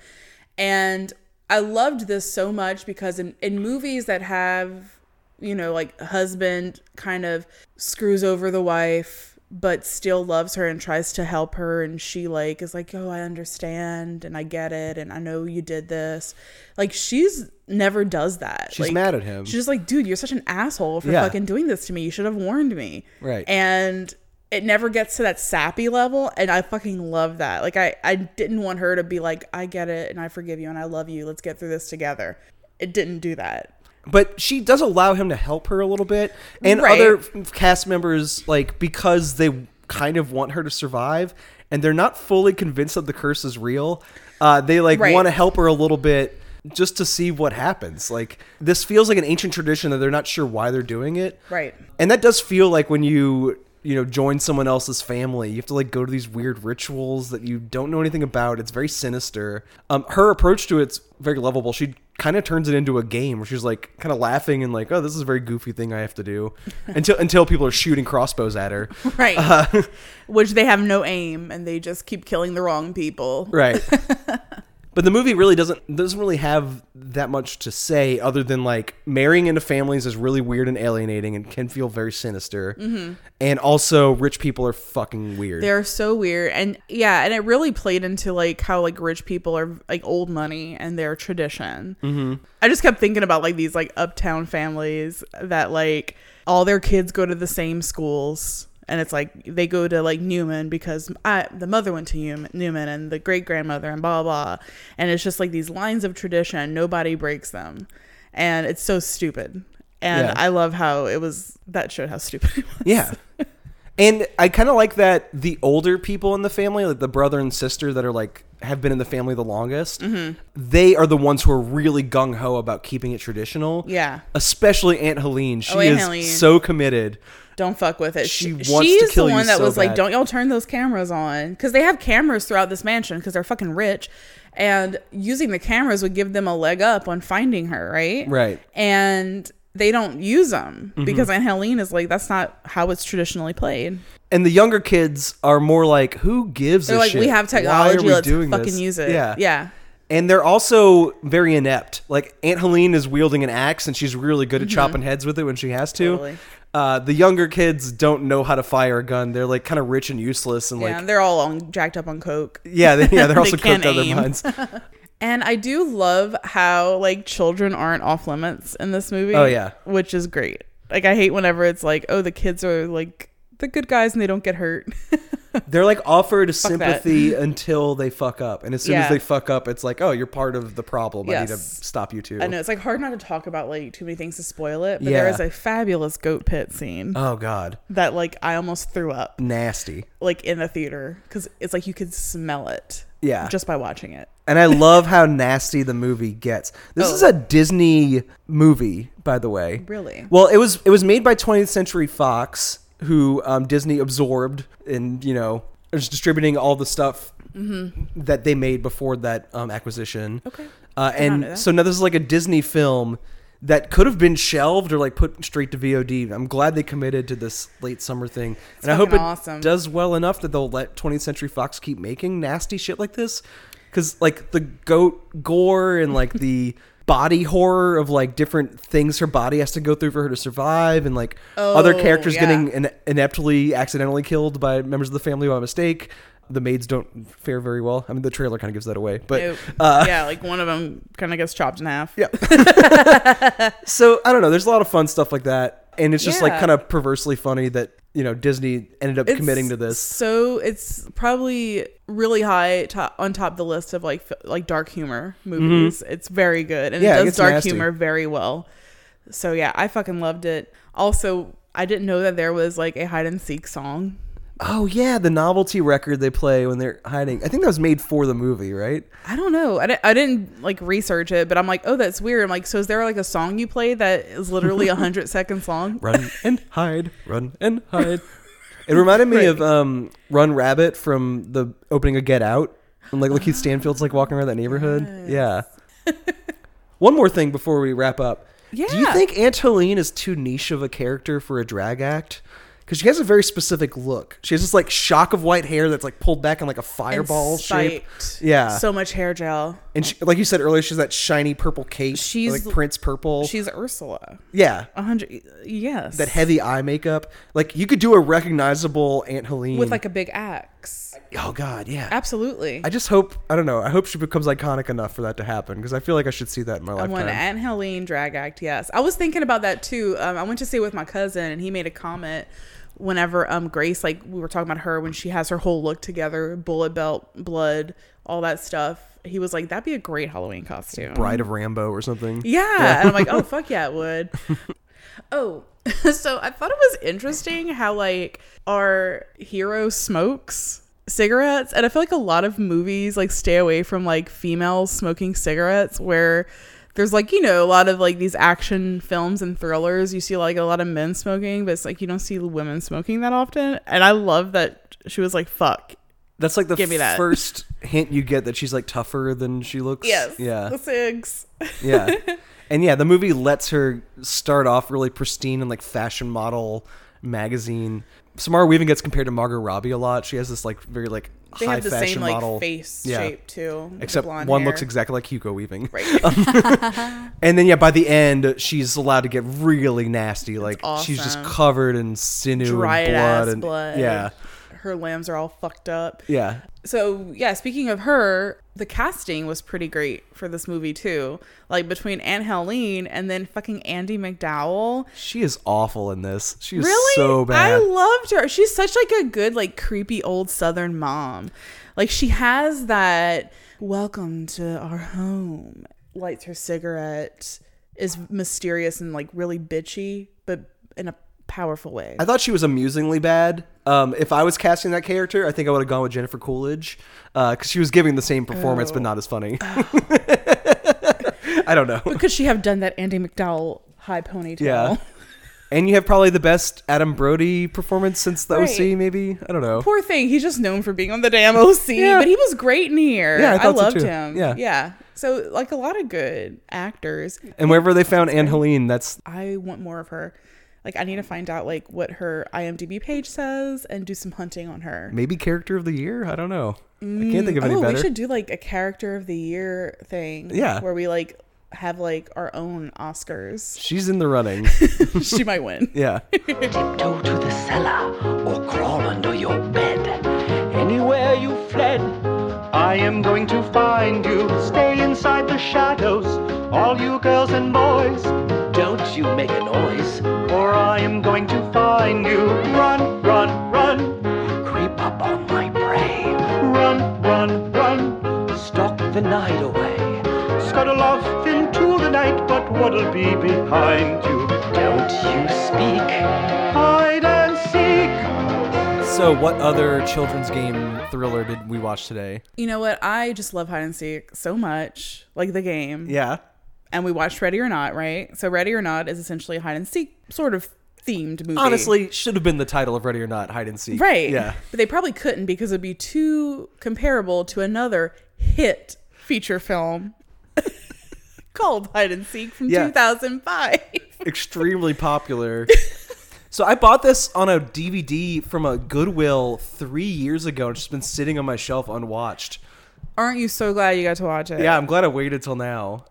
And I loved this so much because in movies that have, you know, like husband kind of screws over the wife but still loves her and tries to help her. And she like is like, oh, I understand. And I get it. And I know you did this. Like, she's never does that. She's like, mad at him. She's just like, dude, you're such an asshole for fucking doing this to me. You should have warned me. Right. And it never gets to that sappy level. And I fucking love that. Like, I didn't want her to be like, I get it. And I forgive you. And I love you. Let's get through this together. It didn't do that. But she does allow him to help her a little bit. And other cast members, like, because they kind of want her to survive and they're not fully convinced that the curse is real, they, like, want to help her a little bit just to see what happens. Like, this feels like an ancient tradition that they're not sure why they're doing it. Right. And that does feel like when you know, join someone else's family, you have to, like, go to these weird rituals that you don't know anything about. It's very sinister. Her approach to it's very lovable. She kind of turns it into a game where she's, like, kind of laughing and, like, oh, this is a very goofy thing I have to do until people are shooting crossbows at her. Right. Which they have no aim, and they just keep killing the wrong people. Right. But the movie really doesn't really have that much to say other than like marrying into families is really weird and alienating and can feel very sinister. Mm-hmm. And also rich people are fucking weird. They're so weird. And yeah, and it really played into like how like rich people are like old money and their tradition. Mm-hmm. I just kept thinking about like these like uptown families that like all their kids go to the same schools. And it's like they go to like Newman because the mother went to Newman and the great grandmother and blah, blah. And it's just like these lines of tradition. Nobody breaks them. And it's so stupid. And yeah. I love how it was. That showed how stupid it was. Yeah. And I kind of like that the older people in the family, like the brother and sister that are like have been in the family the longest, mm-hmm. they are the ones who are really gung-ho about keeping it traditional. Yeah. Especially Aunt Helene. She is so committed. Don't fuck with it. She is the one that was like, don't y'all turn those cameras on. Because they have cameras throughout this mansion because they're fucking rich. And using the cameras would give them a leg up on finding her, right? Right. And they don't use them mm-hmm. because Aunt Helene is like, that's not how it's traditionally played. And the younger kids are more like, who gives a shit? They're like, we have technology. Let's fucking use it. Yeah. Yeah. And they're also very inept. Like Aunt Helene is wielding an axe and she's really good at mm-hmm. chopping heads with it when she has to. Totally. The younger kids don't know how to fire a gun. They're like kind of rich and useless, and like they're all jacked up on coke. Yeah, they're also coked out of their minds. And I do love how like children aren't off limits in this movie. Oh yeah, which is great. Like I hate whenever it's like, oh, the kids are like the good guys and they don't get hurt. They're like offered sympathy until they fuck up, and as soon as they fuck up, it's like, oh, you're part of the problem. Yes. I need to stop you too. I know it's like hard not to talk about like too many things to spoil it, but there is a fabulous goat pit scene. Oh god, that like I almost threw up. Nasty. Like in the theater because it's like you could smell it. Yeah, just by watching it. And I love how nasty the movie gets. This is a Disney movie, by the way. Really? Well, it was made by 20th Century Fox. Who Disney absorbed and, you know, is distributing all the stuff mm-hmm. that they made before that acquisition. Okay. And so now this is like a Disney film that could have been shelved or like put straight to VOD. I'm glad they committed to this late summer thing. It's and I hope it does well enough that they'll let 20th Century Fox keep making nasty shit like this. Because like the goat gore and like the body horror of like different things her body has to go through for her to survive, and like other characters getting ineptly accidentally killed by members of the family by mistake. The maids don't fare very well. I mean, the trailer kind of gives that away, but like one of them kind of gets chopped in half. Yeah. So I don't know. There's a lot of fun stuff like that, and it's just like kind of perversely funny that you know Disney ended up committing to this. So it's probably really high on top of the list of like dark humor movies. Mm-hmm. It's very good, and it does dark humor very well. So yeah, I fucking loved it. Also, I didn't know that there was like a hide and seek song. Oh yeah, the novelty record they play when they're hiding. I think that was made for the movie, right? I don't know. I didn't like research it, but I'm like, oh, that's weird. I'm like, so is there like a song you play that is literally 100 seconds long? Run and hide, run and hide. It reminded me of Run Rabbit from the opening of Get Out, and like Lakeith Stanfield's like walking around that neighborhood. Yes. Yeah. One more thing before we wrap up. Yeah. Do you think Aunt Helene is too niche of a character for a drag act? Because she has a very specific look. She has this like shock of white hair that's like pulled back in like a fireball shape. Yeah. So much hair gel. And she, like you said earlier, she's that shiny purple cape. She's like Prince Purple. She's Ursula. Yeah. 100. Yes. That heavy eye makeup. Like you could do a recognizable Aunt Helene. With like a big axe. Oh God. Yeah. Absolutely. I just hope, I don't know. I hope she becomes iconic enough for that to happen. Because I feel like I should see that in my lifetime. I want an Aunt Helene drag act. Yes. I was thinking about that too. I went to see it with my cousin and he made a comment. Whenever Grace, like we were talking about her when she has her whole look together, bullet belt, blood, all that stuff. He was like, that'd be a great Halloween costume. Bride of Rambo or something. Yeah. And I'm like, oh, fuck yeah, it would. Oh, so I thought it was interesting how like our hero smokes cigarettes. And I feel like a lot of movies like stay away from like females smoking cigarettes where there's like, you know, a lot of like these action films and thrillers. You see like a lot of men smoking, but it's like you don't see women smoking that often. And I love that she was like, fuck. That's like the first hint you get that she's like tougher than she looks. Yes. Yeah. The cigs. Yeah. And yeah, the movie lets her start off really pristine and like fashion model magazine. Samara Weaving gets compared to Margot Robbie a lot. She has this like very like they high have the fashion same model. Like face shape too. Except one hair. Looks exactly like Hugo Weaving. Right. And then by the end she's allowed to get really nasty. That's like awesome. She's just covered in sinew and blood. Yeah. Her limbs are all fucked up. Yeah. So speaking of her, the casting was pretty great for this movie too. Like between Aunt Helene and then fucking Andy McDowell. She is awful in this. She is so bad. I loved her. She's such like a good, like creepy old Southern mom. Like she has that welcome to our home, lights her cigarette, is mysterious and like really bitchy, but in a powerful way. I thought she was amusingly bad. If I was casting that character, I think I would have gone with Jennifer Coolidge because she was giving the same performance but not as funny. I don't know. But could she have done that Andy McDowell high ponytail? Yeah. And you have probably the best Adam Brody performance since the OC, maybe? I don't know. Poor thing. He's just known for being on the damn OC, but he was great in here. Yeah, I loved him. Yeah. So, like, a lot of good actors. And wherever they found Anne Helene, I want more of her. Like, I need to find out, like, what her IMDb page says and do some hunting on her. Maybe character of the year? I don't know. I can't think of any better. We should do, like, a character of the year thing. Yeah. Where we, like, have, like, our own Oscars. She's in the running. She might win. Yeah. Tiptoe to the cellar or crawl under your bed. Anywhere you fled, I am going to find you. Stay inside the shadows, all you girls and boys. Don't you make a noise, or I am going to find you. Run, run, run, creep up on my prey. Run, run, run, stalk the night away. Scuttle off into the night, but what'll be behind you? Don't you speak, hide and seek. So what other children's game thriller did we watch today? You know what? I just love hide and seek so much, like the game. Yeah. And we watched Ready or Not, right? So Ready or Not is essentially a hide-and-seek sort of themed movie. Honestly, should have been the title of Ready or Not, hide-and-seek. Right. Yeah. But they probably couldn't because it would be too comparable to another hit feature film called Hide-and-Seek from 2005. Extremely popular. So I bought this on a DVD from a Goodwill 3 years ago. It's just been sitting on my shelf unwatched. Aren't you so glad you got to watch it? Yeah, I'm glad I waited till now.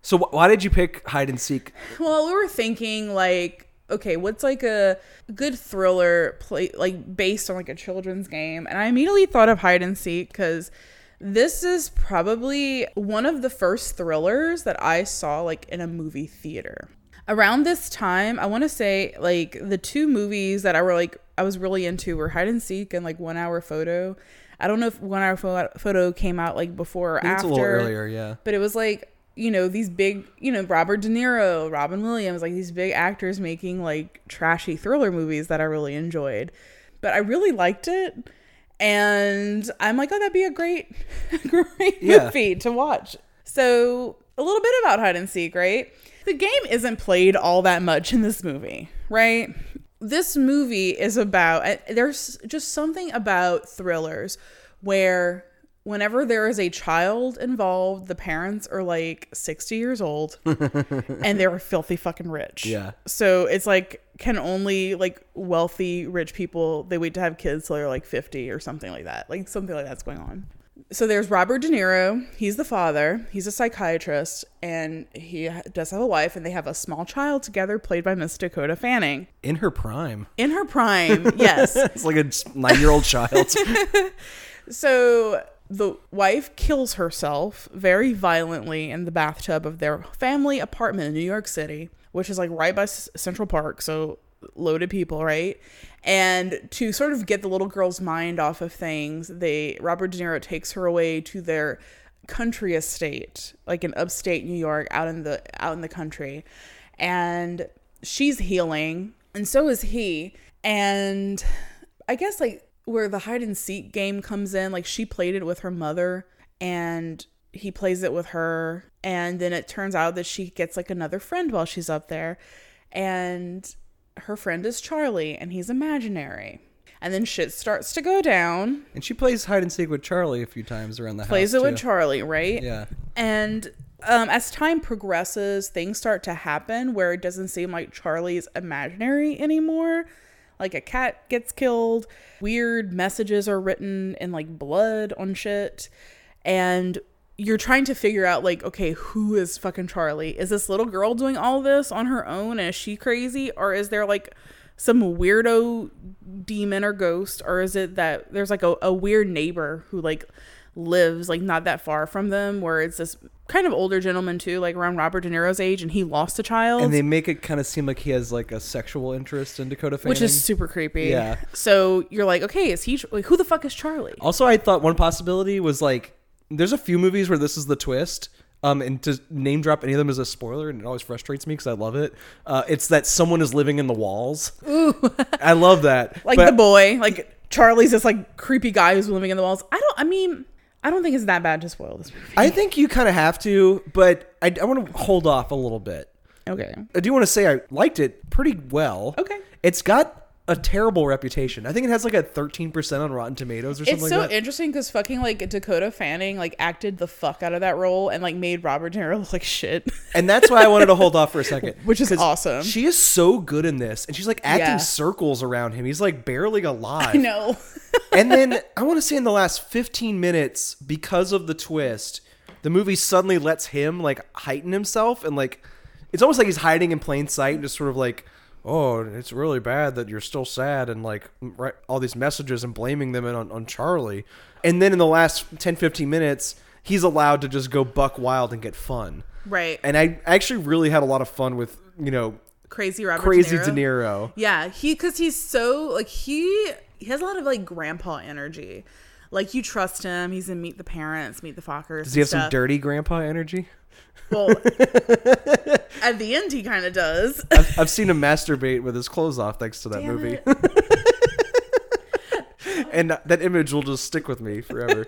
So why did you pick Hide and Seek? Well, we were thinking like, okay, what's like a good thriller play like based on like a children's game? And I immediately thought of Hide and Seek because this is probably one of the first thrillers that I saw like in a movie theater. Around this time, I want to say like the two movies that I was really into were Hide and Seek and like 1 Hour Photo. I don't know if 1 Hour Photo came out like before or after. It's a little earlier, yeah. But it was like, you know, these big, you know, Robert De Niro, Robin Williams, like these big actors making like trashy thriller movies that I really enjoyed. But I really liked it. And I'm like, oh, that'd be a great movie to watch. So a little bit about Hide and Seek, right? The game isn't played all that much in this movie, right? This movie is about, there's just something about thrillers where whenever there is a child involved, the parents are like 60 years old and they're filthy fucking rich. Yeah. So it's like, can only like wealthy rich people, they wait to have kids till they're like 50 or something like that. Like something like that's going on. So there's Robert De Niro. He's the father. He's a psychiatrist, and he does have a wife, and they have a small child together played by Miss Dakota Fanning. In her prime. In her prime, yes. It's like a 9-year-old child. So the wife kills herself very violently in the bathtub of their family apartment in New York City, which is like right by Central Park, so loaded people, right? And to sort of get the little girl's mind off of things, Robert De Niro takes her away to their country estate, like in upstate New York, out in the country. And she's healing, and so is he. And I guess like where the hide and seek game comes in, like she played it with her mother and he plays it with her. And then it turns out that she gets like another friend while she's up there. And her friend is Charlie, and he's imaginary. And then shit starts to go down. And she plays hide and seek with Charlie a few times around the house. Plays it with Charlie, right? Yeah. And as time progresses, things start to happen where it doesn't seem like Charlie's imaginary anymore. Like a cat gets killed. Weird messages are written in like blood on shit. And you're trying to figure out like, okay, who is fucking Charlie? Is this little girl doing all this on her own? And is she crazy? Or is there like some weirdo demon or ghost? Or is it that there's like a weird neighbor who like lives like not that far from them, where it's this kind of older gentleman too, like around Robert De Niro's age, and he lost a child. And they make it kind of seem like he has like a sexual interest in Dakota Fanning, which is super creepy. Yeah. So you're like, okay, is he like, who the fuck is Charlie? Also, I thought one possibility was like, there's a few movies where this is the twist. And to name drop any of them is a spoiler, and it always frustrates me because I love it. It's that someone is living in the walls. Ooh. I love that. Like but, the boy, like Charlie's this like creepy guy who's living in the walls. I don't think it's that bad to spoil this movie. I think you kind of have to, but I want to hold off a little bit. Okay. I do want to say I liked it pretty well. Okay. It's got a terrible reputation. I think it has like a 13% on Rotten Tomatoes or something like that. It's so interesting because fucking like Dakota Fanning like acted the fuck out of that role and like made Robert De Niro look like shit. And that's why I wanted to hold off for a second. Which is awesome. She is so good in this, and she's like acting circles around him. He's like barely alive. I know. And then I want to say in the last 15 minutes, because of the twist, the movie suddenly lets him like heighten himself, and like it's almost like he's hiding in plain sight and just sort of like, oh, it's really bad that you're still sad and like all these messages and blaming them on Charlie. And then in the last 10, 15 minutes, he's allowed to just go buck wild and get fun. Right. And I actually really had a lot of fun with, you know, Crazy De Niro. Yeah. Because he's so like, he has a lot of like grandpa energy. Like you trust him. He's in Meet the Parents, Meet the Fockers. Does he have some dirty grandpa energy? Well, at the end, he kind of does. I've seen him masturbate with his clothes off thanks to that movie. And that image will just stick with me forever.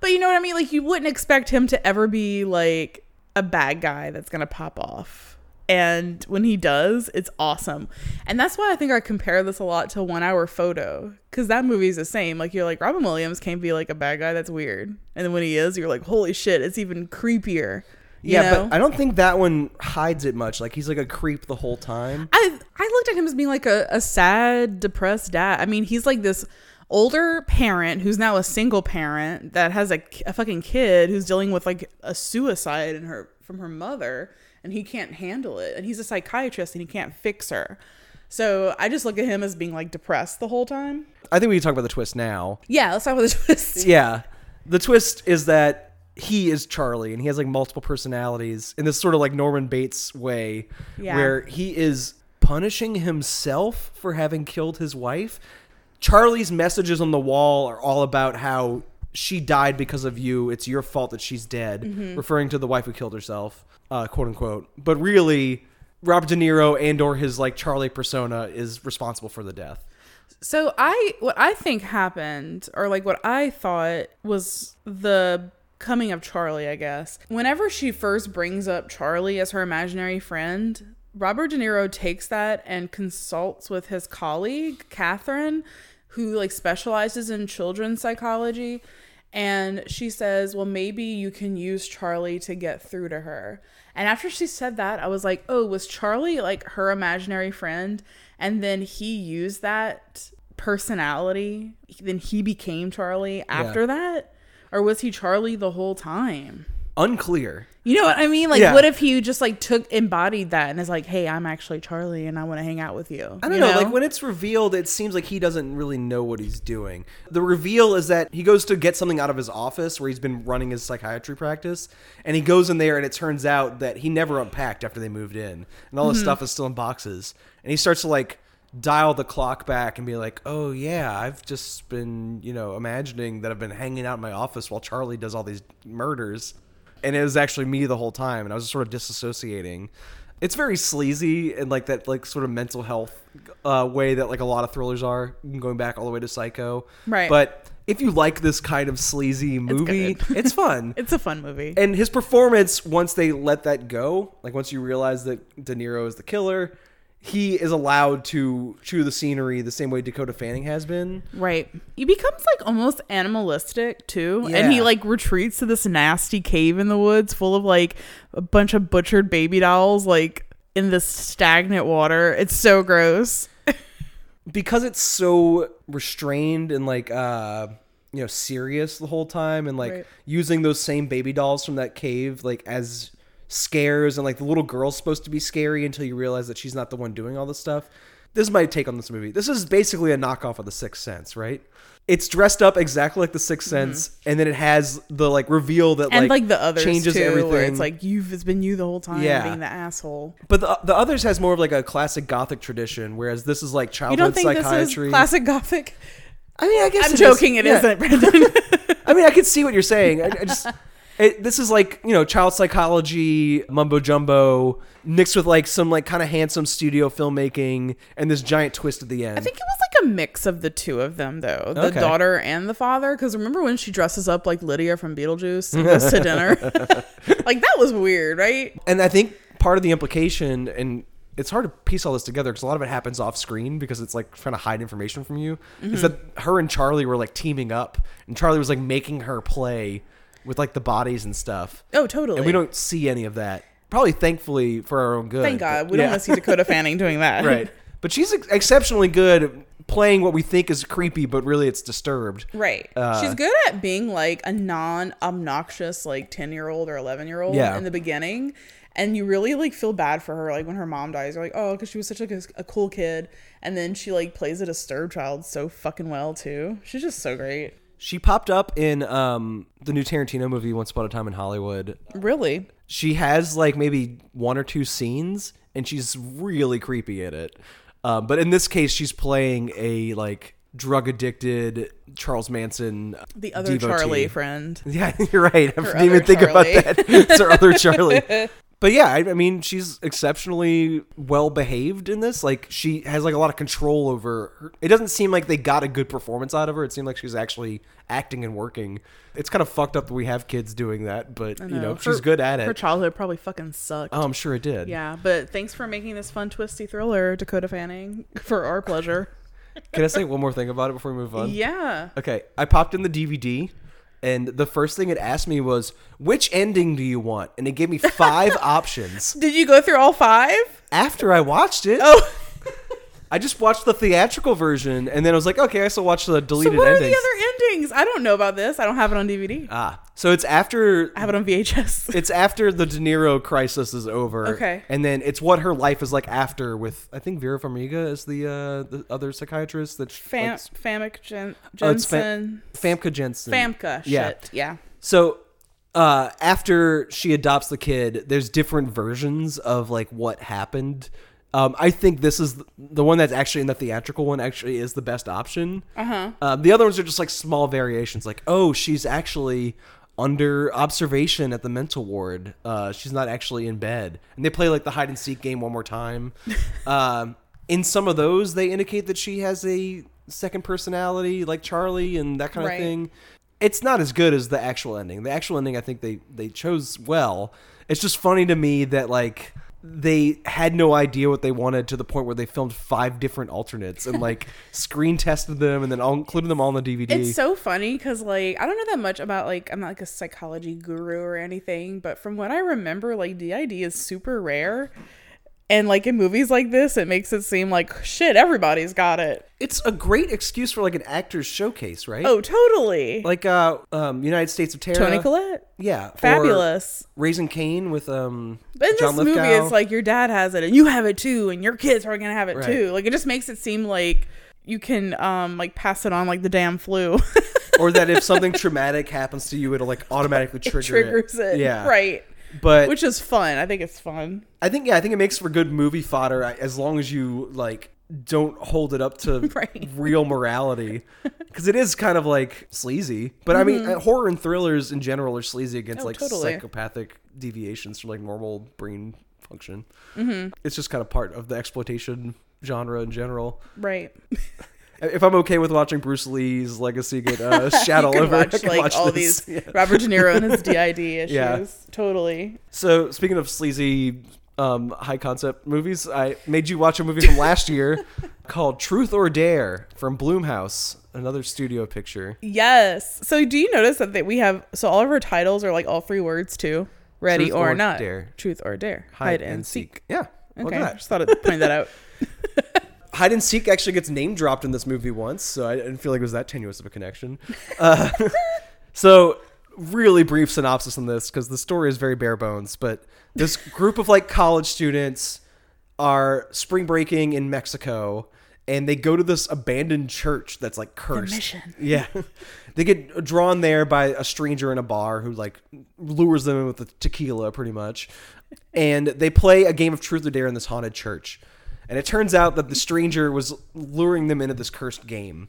But you know what I mean? Like, you wouldn't expect him to ever be like a bad guy that's going to pop off. And when he does, it's awesome. And that's why I think I compare this a lot to 1 Hour Photo, because that movie's the same. Like, you're like, Robin Williams can't be like a bad guy. That's weird. And then when he is, you're like, holy shit, it's even creepier. You know? But I don't think that one hides it much. Like, he's like a creep the whole time. I looked at him as being like a sad, depressed dad. I mean, he's like this older parent who's now a single parent that has a fucking kid who's dealing with like a suicide from her mother, and he can't handle it. And he's a psychiatrist and he can't fix her. So I just look at him as being like depressed the whole time. I think we can talk about the twist now. Yeah, let's talk about the twist. Yeah. The twist is that he is Charlie, and he has like multiple personalities in this sort of like Norman Bates way, where he is punishing himself for having killed his wife. Charlie's messages on the wall are all about how she died because of you. It's your fault that she's dead, referring to the wife who killed herself, quote unquote. But really, Robert De Niro and or his like Charlie persona is responsible for the death. So what I think happened, or like what I thought was the coming of Charlie, I guess. Whenever she first brings up Charlie as her imaginary friend, Robert De Niro takes that and consults with his colleague, Catherine, who like specializes in children's psychology. And she says, well, maybe you can use Charlie to get through to her. And after she said that, I was like, oh, was Charlie like her imaginary friend? And then he used that personality. Then he became Charlie after that. Or was he Charlie the whole time? Unclear. You know what I mean? Like, what if he just like embodied that and is like, hey, I'm actually Charlie and I want to hang out with you. I don't know. Like, when it's revealed, it seems like he doesn't really know what he's doing. The reveal is that he goes to get something out of his office where he's been running his psychiatry practice. And he goes in there, and it turns out that he never unpacked after they moved in. And all his stuff is still in boxes. And he starts to like dial the clock back and be like, oh yeah, I've just been, you know, imagining that I've been hanging out in my office while Charlie does all these murders, and it was actually me the whole time, and I was just sort of disassociating. It's very sleazy, and like that like sort of mental health way that like a lot of thrillers are, going back all the way to Psycho, right? But if you like this kind of sleazy movie, it's fun. It's a fun movie. And his performance, once they let that go, like once you realize that De Niro is the killer, he is allowed to chew the scenery the same way Dakota Fanning has been. Right. He becomes like almost animalistic too. Yeah. And he like retreats to this nasty cave in the woods full of like a bunch of butchered baby dolls, like in this stagnant water. It's so gross. because it's so restrained and like serious the whole time, and like using those same baby dolls from that cave like as scares, and like the little girl's supposed to be scary until you realize that she's not the one doing all this stuff. This is my take on this movie. This is basically a knockoff of The Sixth Sense, right? It's dressed up exactly like The Sixth Sense, and then it has the like reveal that and like the others changes too, everything. Where it's like it's been you the whole time, being the asshole. But the others has more of like a classic Gothic tradition, whereas this is like childhood psychiatry. This is classic Gothic? I mean, I guess I'm joking. It isn't, Brandon. I mean, I can see what you're saying. This is like, child psychology, mumbo jumbo, mixed with like some like kind of handsome studio filmmaking and this giant twist at the end. I think it was like a mix of the two of them, though. The daughter and the father. Because remember when she dresses up like Lydia from Beetlejuice and goes to dinner? Like, that was weird, right? And I think part of the implication, and it's hard to piece all this together because a lot of it happens off screen because it's like trying to hide information from you, is that her and Charlie were like teaming up, and Charlie was like making her play with like the bodies and stuff. Oh, totally. And we don't see any of that. Probably thankfully for our own good. Thank God. We don't want to see Dakota Fanning doing that. Right. But she's exceptionally good playing what we think is creepy, but really it's disturbed. Right. She's good at being like a non-obnoxious like 10-year-old or 11-year-old in the beginning. And you really like feel bad for her. Like when her mom dies, you're like, oh, because she was such like a cool kid. And then she like plays a disturbed child so fucking well too. She's just so great. She popped up in the new Tarantino movie, Once Upon a Time in Hollywood. Really? She has like maybe one or two scenes, and she's really creepy in it. But in this case, she's playing a like drug-addicted Charles Manson The other devotee. Charlie friend. Yeah, you're right. I didn't even think about that. It's her other Charlie. But yeah, I mean, she's exceptionally well-behaved in this. Like, she has, like, a lot of control over her. It doesn't seem like they got a good performance out of her. It seemed like she's actually acting and working. It's kind of fucked up that we have kids doing that, but, she's good at it. Her childhood probably fucking sucked. Oh, I'm sure it did. Yeah, but thanks for making this fun, twisty thriller, Dakota Fanning, for our pleasure. Can I say one more thing about it before we move on? Yeah. Okay, I popped in the DVD. And the first thing it asked me was, which ending do you want? And it gave me 5 options. Did you go through all 5? After I watched it. Oh. I just watched the theatrical version. And then I was like, okay, I still watch the deleted endings. So what endings. Are the other endings? I don't know about this. I don't have it on DVD. Ah. So it's after. I have it on VHS. It's after the De Niro crisis is over. Okay. And then it's what her life is like after with, I think Vera Farmiga is the other psychiatrist. That Famke Jensen. Famke. Yeah. Shit. Yeah. So after she adopts the kid, there's different versions of like what happened. I think this is the one that's actually in the theatrical one actually is the best option. Uh-huh. The other ones are just like small variations like, oh, she's actually under observation at the mental ward. She's not actually in bed. And they play like the hide and seek game one more time. In some of those, they indicate that she has a second personality like Charlie and that kind of thing. It's not as good as the actual ending. The actual ending, I think they chose well. It's just funny to me that like they had no idea what they wanted to the point where they filmed 5 different alternates and like screen tested them and then all included them all on the DVD. It's so funny because like I don't know that much about like I'm not like a psychology guru or anything, but from what I remember, like DID is super rare. And like in movies like this, it makes it seem like shit, everybody's got it. It's a great excuse for like an actor's showcase, right? Oh, totally. Like United States of Terror. Toni Collette. Yeah. Fabulous. Raising Cain with John Lithgow. In this movie, it's like your dad has it and you have it too and your kids are going to have it too. Like it just makes it seem like you can like pass it on like the damn flu. Or that if something traumatic happens to you, it'll like automatically triggers it. Yeah. Right. But which is fun. I think it's fun. I think it makes for good movie fodder as long as you like don't hold it up to real morality, because it is kind of like sleazy. But I mean, horror and thrillers in general are sleazy against psychopathic deviations from like normal brain function. It's just kind of part of the exploitation genre in general. Right. If I'm okay with watching Bruce Lee's legacy get shadow over, I can watch all these Robert De Niro and his DID issues. Yeah. Totally. So speaking of sleazy, high concept movies, I made you watch a movie from last year called Truth or Dare from Blumhouse, another studio picture. Yes. So do you notice that we have, so all of our titles are like all 3 words too. Ready Truth or Not. Dare. Truth or Dare. Hide and seek. Yeah. Okay. I just thought I'd point that out. Hide and Seek actually gets name dropped in this movie once, so I didn't feel like it was that tenuous of a connection. So really brief synopsis on this, because the story is very bare bones, but this group of like college students are spring breaking in Mexico, and they go to this abandoned church that's like cursed. The mission. Yeah. They get drawn there by a stranger in a bar who like lures them in with the tequila pretty much. And they play a game of truth or dare in this haunted church. And it turns out that the stranger was luring them into this cursed game.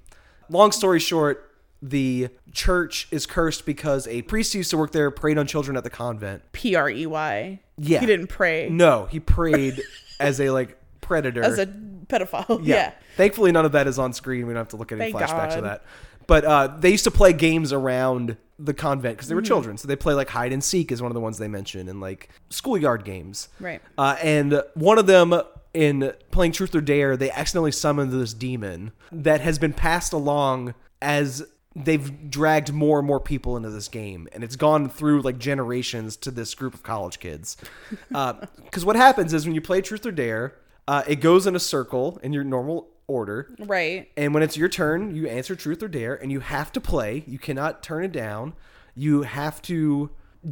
Long story short, the church is cursed because a priest used to work there, preyed on children at the convent. P-R-E-Y. Yeah. He didn't pray. No, he prayed as a like predator. As a pedophile. Yeah. Thankfully, none of that is on screen. We don't have to look at any flashbacks of that. But they used to play games around the convent because they were children. So they play like hide and seek is one of the ones they mention, and like schoolyard games. Right. And one of them, in playing Truth or Dare, they accidentally summoned this demon that has been passed along as they've dragged more and more people into this game, and it's gone through like generations to this group of college kids. Because what happens is when you play Truth or Dare, it goes in a circle in your normal order. Right. And when it's your turn, you answer Truth or Dare, and you have to play. You cannot turn it down. You have to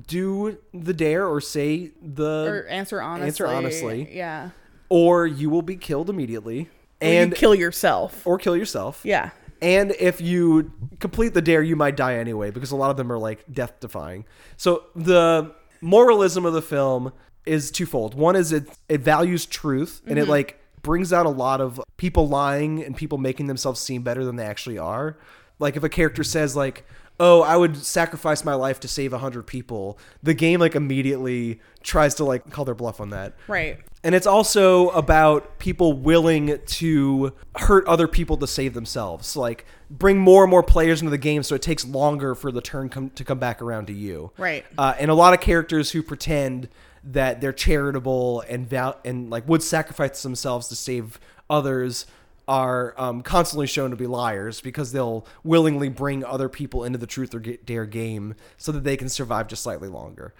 do the dare or say the... Or answer honestly. Answer honestly. Yeah. Or you will be killed immediately. And you kill yourself. Or kill yourself. Yeah. And if you complete the dare, you might die anyway, because a lot of them are like death-defying. So the moralism of the film is twofold. One is it values truth, and it like brings out a lot of people lying and people making themselves seem better than they actually are. Like if a character says like, oh, I would sacrifice my life to save 100 people, the game like immediately tries to like call their bluff on that. Right. And it's also about people willing to hurt other people to save themselves. So, like, bring more and more players into the game so it takes longer for the turn to come back around to you. Right. And a lot of characters who pretend that they're charitable and like would sacrifice themselves to save others are constantly shown to be liars, because they'll willingly bring other people into the Truth or Dare game so that they can survive just slightly longer.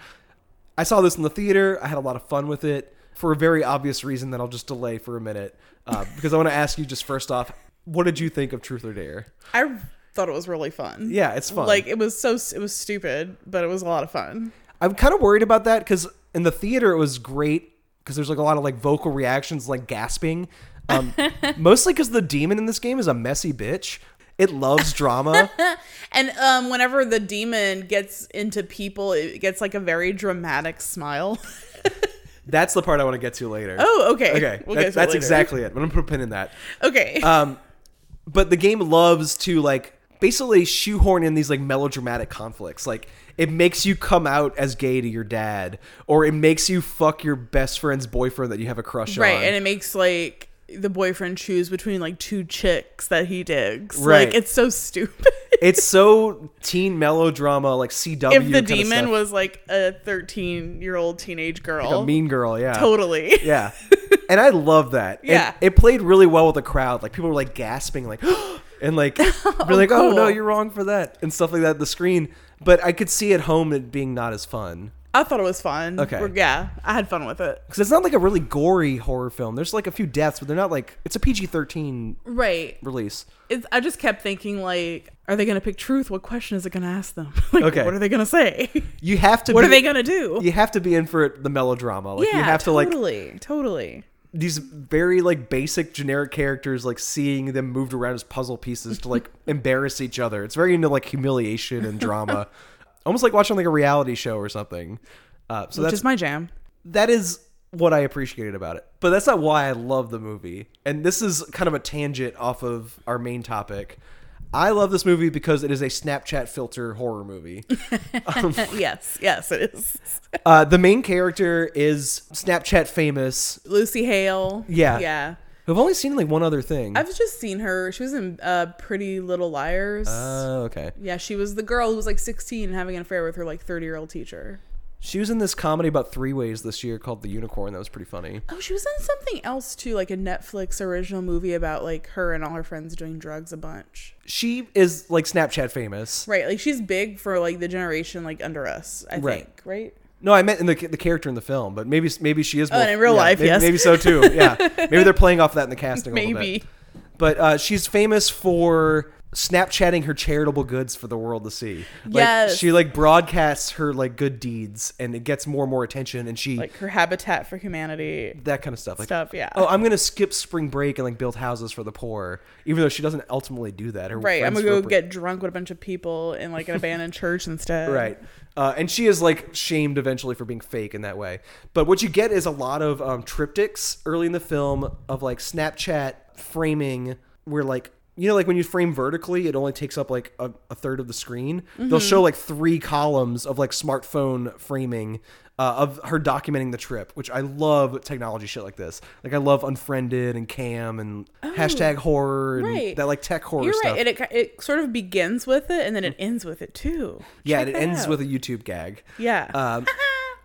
I saw this in the theater. I had a lot of fun with it, for a very obvious reason that I'll just delay for a minute, because I want to ask you just first off, what did you think of Truth or Dare? I thought it was really fun. Yeah, it's fun. Like, it was stupid, but it was a lot of fun. I'm kind of worried about that, because in the theater it was great, because there's like a lot of like vocal reactions, like gasping, mostly because the demon in this game is a messy bitch. It loves drama. And whenever the demon gets into people, it gets like a very dramatic smile. That's the part I want to get to later. Oh, okay. Okay. We'll get to it later. Exactly it. I'm going to put a pin in that. Okay. But the game loves to like basically shoehorn in these like melodramatic conflicts. Like it makes you come out as gay to your dad, or it makes you fuck your best friend's boyfriend that you have a crush on. Right. And it makes like the boyfriend choose between like two chicks that he digs. Right. Like it's so stupid. It's so teen melodrama, like CW. If the demon was like a 13-year-old teenage girl. Like a mean girl, yeah. Totally. Yeah. And I love that. Yeah. It played really well with the crowd. Like people were like gasping, like, and like, be like, cool. Oh no, you're wrong for that. And stuff like that at the screen. But I could see at home it being not as fun. I thought it was fun. Okay. Yeah, I had fun with it. Because it's not like a really gory horror film. There's like a few deaths, but they're not like... It's a PG-13 right. release. I just kept thinking like, are they going to pick truth? What question is it going to ask them? Like, okay. What are they going to say? You have to... What are they going to do? You have to be in for the melodrama. Like, yeah, you have to like... Totally. These very like basic generic characters, like seeing them moved around as puzzle pieces to like embarrass each other. It's very into like humiliation and drama. Almost like watching like a reality show or something. Which is my jam. That is what I appreciated about it. But that's not why I love the movie. And this is kind of a tangent off of our main topic. I love this movie because it is a Snapchat filter horror movie. Yes, it is. The main character is Snapchat famous. Lucy Hale. Yeah. Yeah. I've only seen like one other thing. I've just seen her. She was in Pretty Little Liars. Oh, okay. Yeah, she was the girl who was like 16 and having an affair with her like 30-year-old teacher. She was in this comedy about three-ways this year called The Unicorn. That was pretty funny. Oh, she was in something else too, like a Netflix original movie about like her and all her friends doing drugs a bunch. She is like Snapchat famous. Right, like she's big for like the generation like under us, I think, right? No, I meant in the character in the film, but maybe she is. More, and in real life, yes. Maybe so too. Yeah, maybe they're playing off that in the casting. Maybe. A little bit. But she's famous for Snapchatting her charitable goods for the world to see. Yes. She broadcasts her good deeds, and it gets more and more attention. And she her Habitat for Humanity, that kind of stuff. Yeah. Oh, I'm gonna skip spring break and build houses for the poor, even though she doesn't ultimately do that. Right. I'm gonna go get drunk with a bunch of people in an abandoned church instead. Right. And she is shamed eventually for being fake in that way. But what you get is a lot of triptychs early in the film of Snapchat framing where when you frame vertically, it only takes up a third of the screen. Mm-hmm. They'll show three columns of smartphone framing of her documenting the trip, which I love technology shit like this. I love Unfriended and Cam and hashtag horror and that tech horror stuff. You're right. And it sort of begins with it and then it ends with it too. Yeah, and it ends with a YouTube gag. Yeah.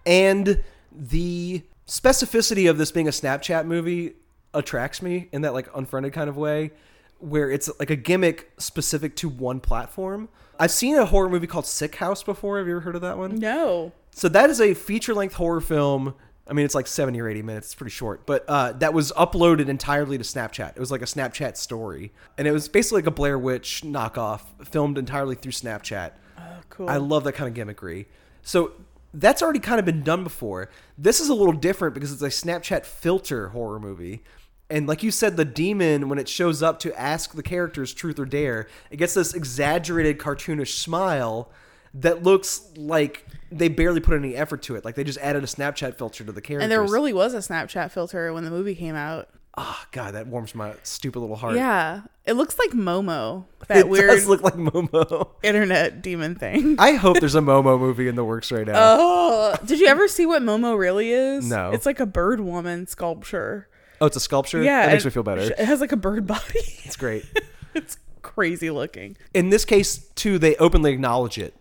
And the specificity of this being a Snapchat movie attracts me in that Unfriended kind of way, where it's a gimmick specific to one platform. I've seen a horror movie called Sick House before. Have you ever heard of that one? No. So that is a feature-length horror film. I mean, it's 70 or 80 minutes. It's pretty short. But that was uploaded entirely to Snapchat. It was a Snapchat story. And it was basically a Blair Witch knockoff filmed entirely through Snapchat. Oh, cool. I love that kind of gimmickry. So that's already kind of been done before. This is a little different because it's a Snapchat filter horror movie. And like you said, the demon, when it shows up to ask the characters truth or dare, it gets this exaggerated cartoonish smile that looks like they barely put any effort to it. They just added a Snapchat filter to the characters. And there really was a Snapchat filter when the movie came out. Oh, God, that warms my stupid little heart. Yeah. It looks like Momo. That weird. It does look like Momo. Internet demon thing. I hope there's a Momo movie in the works right now. Oh, did you ever see what Momo really is? No. It's a bird woman sculpture. Oh, it's a sculpture? Yeah. That makes me feel better. It has a bird body. It's great. It's crazy looking. In this case, too, they openly acknowledge it.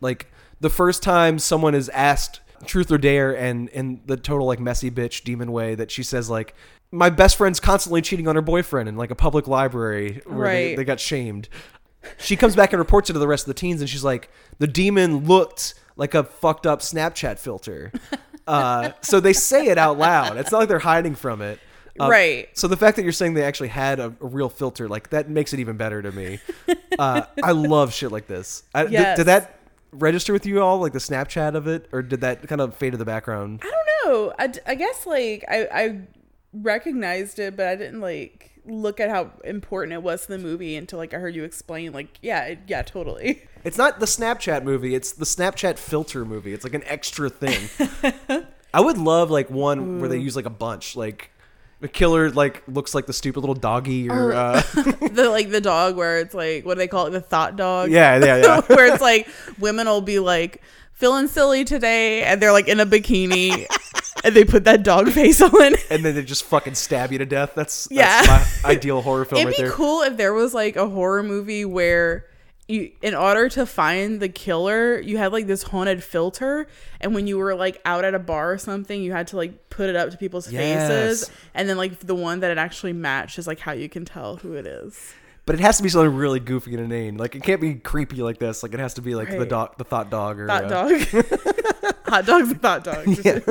The first time someone is asked truth or dare, and in the total messy bitch demon way that she says my best friend's constantly cheating on her boyfriend in a public library where they got shamed. She comes back and reports it to the rest of the teens, and she's the demon looked like a fucked up Snapchat filter. So they say it out loud. It's not they're hiding from it. Right. So the fact that you're saying they actually had a real filter, that makes it even better to me. I love shit like this. Yes. Did that register with you all, the Snapchat of it? Or did that kind of fade to the background? I don't know. I guess, I recognized it, but I didn't, look at how important it was to the movie until, I heard you explain, yeah, totally. It's not the Snapchat movie. It's the Snapchat filter movie. It's, an extra thing. I would love, one where they use, a bunch, the killer looks like the stupid little doggy or the dog where it's what do they call it, the thought dog? Yeah. Where it's women will be feeling silly today, and they're in a bikini and they put that dog face on and then they just fucking stab you to death. That's my ideal horror film. It'd be cool if there was a horror movie where you, in order to find the killer, you had this haunted filter, and when you were out at a bar or something, you had to put it up to people's faces, and then the one that it actually matched is how you can tell who it is. But it has to be something really goofy and inane. It can't be creepy like this. It has to be right. the thought dog or thought dog. Hot dogs and thought dogs. Yeah.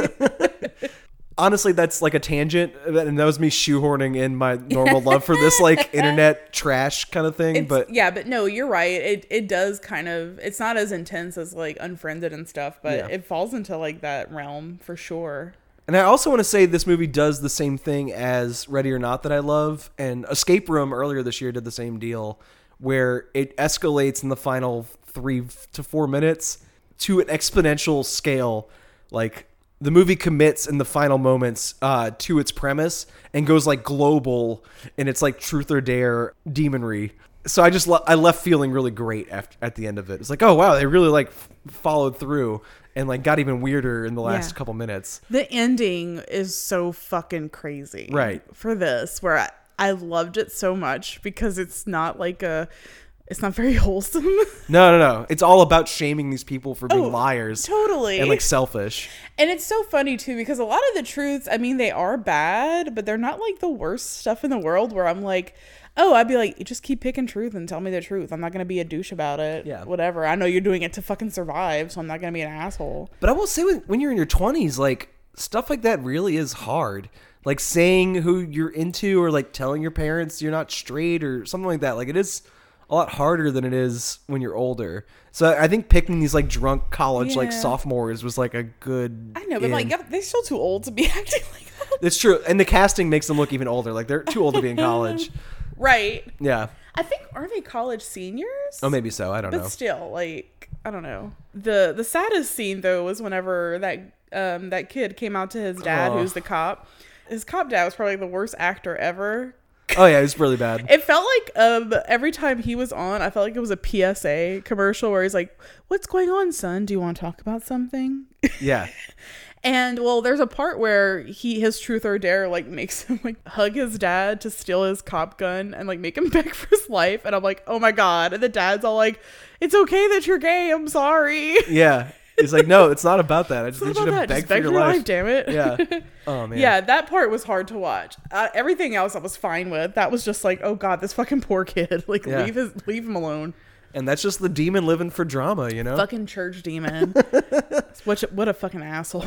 Honestly, that's a tangent, and that was me shoehorning in my normal love for this internet trash kind of thing. But no, you're right. It does kind of. It's not as intense as Unfriended and stuff, but it falls into that realm for sure. And I also want to say this movie does the same thing as Ready or Not that I love, and Escape Room earlier this year did the same deal, where it escalates in the final 3 to 4 minutes to an exponential scale, The movie commits in the final moments to its premise and goes global, and it's truth or dare demonry. So I just I left feeling really great at the end of it. It's oh wow, they really followed through and got even weirder in the last couple minutes. The ending is so fucking crazy, right? For this, where I loved it so much because it's not it's not very wholesome. No. It's all about shaming these people for being liars. Totally. And selfish. And it's so funny too, because a lot of the truths, I mean, they are bad, but they're not the worst stuff in the world where I'm Oh, I'd be like, just keep picking truth and tell me the truth. I'm not going to be a douche about it. Yeah. Whatever. I know you're doing it to fucking survive, so I'm not going to be an asshole. But I will say when you're in your 20s, like, stuff like that really is hard. Like, saying who you're into or, like, telling your parents you're not straight or something like that. Like, it is a lot harder than it is when you're older. So I think picking these, like, drunk college, like, sophomores was, like, a good... I know, but, like, they're still too old to be acting like that. It's true. And the casting makes them look even older. Like, they're too old to be in college. Right. Yeah. I think, are they college seniors? Oh, maybe so. I don't know. But still, like, I don't know. The saddest scene, though, was whenever that kid came out to his dad, who's the cop. His cop dad was probably the worst actor ever. Oh, yeah, it was really bad. It felt like every time he was on, I felt like it was a PSA commercial where he's like, what's going on, son? Do you want to talk about something? Yeah. And, well, there's a part where his truth or dare, like, makes him, like, hug his dad to steal his cop gun and, like, make him beg for his life. And I'm like, oh, my God. And the dad's all like, it's okay that you're gay. I'm sorry. Yeah. He's like, no, it's not about that. I just need you to beg for your life, damn it. Yeah. Oh, man. Yeah, that part was hard to watch. Everything else I was fine with. That was just like, oh, God, this fucking poor kid. Like, leave him alone. And that's just the demon living for drama, you know? Fucking church demon. What a fucking asshole.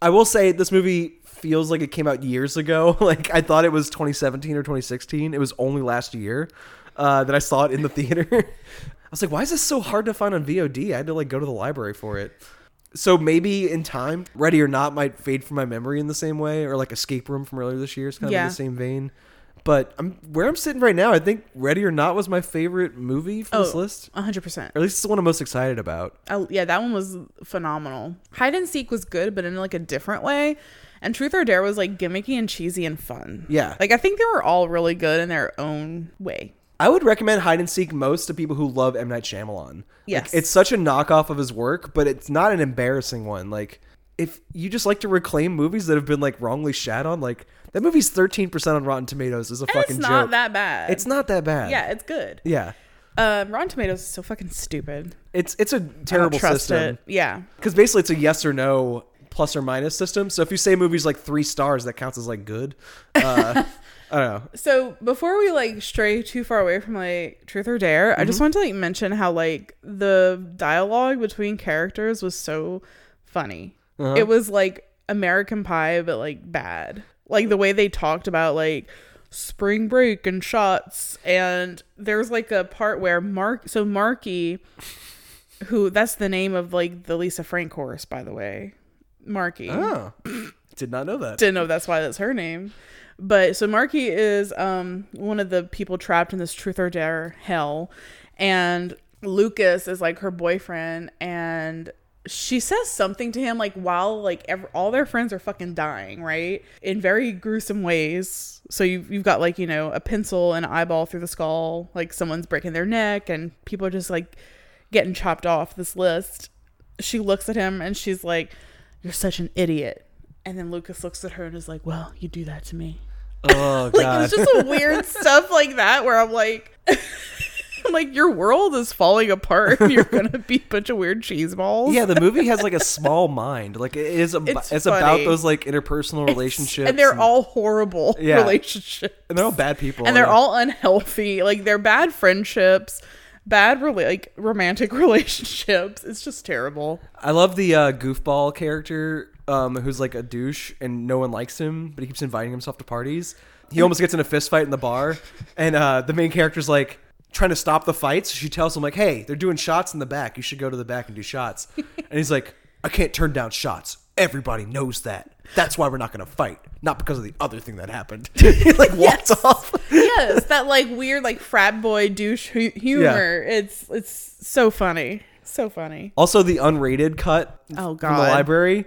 I will say this movie feels like it came out years ago. Like, I thought it was 2017 or 2016. It was only last year that I saw it in the theater. I was like, why is this so hard to find on VOD? I had to, like, go to the library for it. So maybe in time, Ready or Not might fade from my memory in the same way, or like Escape Room from earlier this year is kind of in the same vein. But where I'm sitting right now, I think Ready or Not was my favorite movie from this list. 100%. Or at least it's the one I'm most excited about. Yeah, that one was phenomenal. Hide and Seek was good, but in, like, a different way. And Truth or Dare was, like, gimmicky and cheesy and fun. Yeah. Like, I think they were all really good in their own way. I would recommend Hide and Seek most to people who love M. Night Shyamalan. Yes. Like, it's such a knockoff of his work, but it's not an embarrassing one. Like, if you just like to reclaim movies that have been, like, wrongly shat on, like, that movie's 13% on Rotten Tomatoes is a fucking joke. It's not that bad. It's not that bad. Yeah, it's good. Yeah. Rotten Tomatoes is so fucking stupid. It's a terrible system. I don't trust it. Yeah. Because basically it's a yes or no plus or minus system. So if you say movies like 3 stars, that counts as, like, good. I don't know. So before we, like, stray too far away from, like, Truth or Dare, I just wanted to, like, mention how, like, the dialogue between characters was so funny. It was like American Pie, but, like, bad. Like, the way they talked about, like, spring break and shots. And there's, like, a part where Marky, who, that's the name of, like, the Lisa Frank horse, by the way. Marky. Oh, did not know that. Didn't know that's why that's her name. But so Marky is one of the people trapped in this truth or dare hell. And Lucas is, like, her boyfriend. And she says something to him, like, while, like, all their friends are fucking dying, right? In very gruesome ways. So you've got, like, you know, a pencil and an eyeball through the skull. Like, someone's breaking their neck and people are just, like, getting chopped off this list. She looks at him and she's like, you're such an idiot. And then Lucas looks at her and is like, well, you do that to me. Oh, God. Like, it's just a weird stuff like that where I'm like, I'm like, your world is falling apart. You're going to be a bunch of weird cheese balls. Yeah, the movie has, like, a small mind. Like, it's about those, like, interpersonal relationships. And they're all horrible relationships. And they're all bad people. And they're all unhealthy. Like, they're bad friendships. Bad, like, romantic relationships. It's just terrible. I love the goofball character who's, like, a douche and no one likes him, but he keeps inviting himself to parties. He almost gets in a fist fight in the bar, and the main character's, like, trying to stop the fight. So she tells him, like, hey, they're doing shots in the back. You should go to the back and do shots. And he's like, I can't turn down shots. Everybody knows that. That's why we're not going to fight. Not because of the other thing that happened. He, like, walks off. Yes, that, like, weird, like, frat boy douche humor. Yeah. It's so funny. So funny. Also, the unrated cut from the library.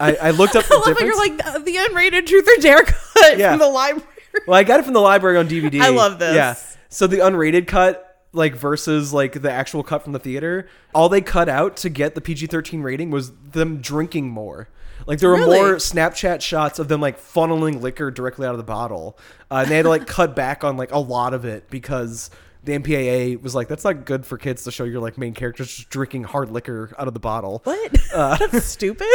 I looked up the difference. You're like, the unrated Truth or Dare cut from the library. Well, I got it from the library on DVD. I love this. Yeah. So the unrated cut, like, versus, like, the actual cut from the theater, all they cut out to get the PG-13 rating was them drinking more. Like, there were more Snapchat shots of them, like, funneling liquor directly out of the bottle. And they had to, like, cut back on, like, a lot of it because the MPAA was like, that's not good for kids to show your like main characters just drinking hard liquor out of the bottle. What? That's stupid.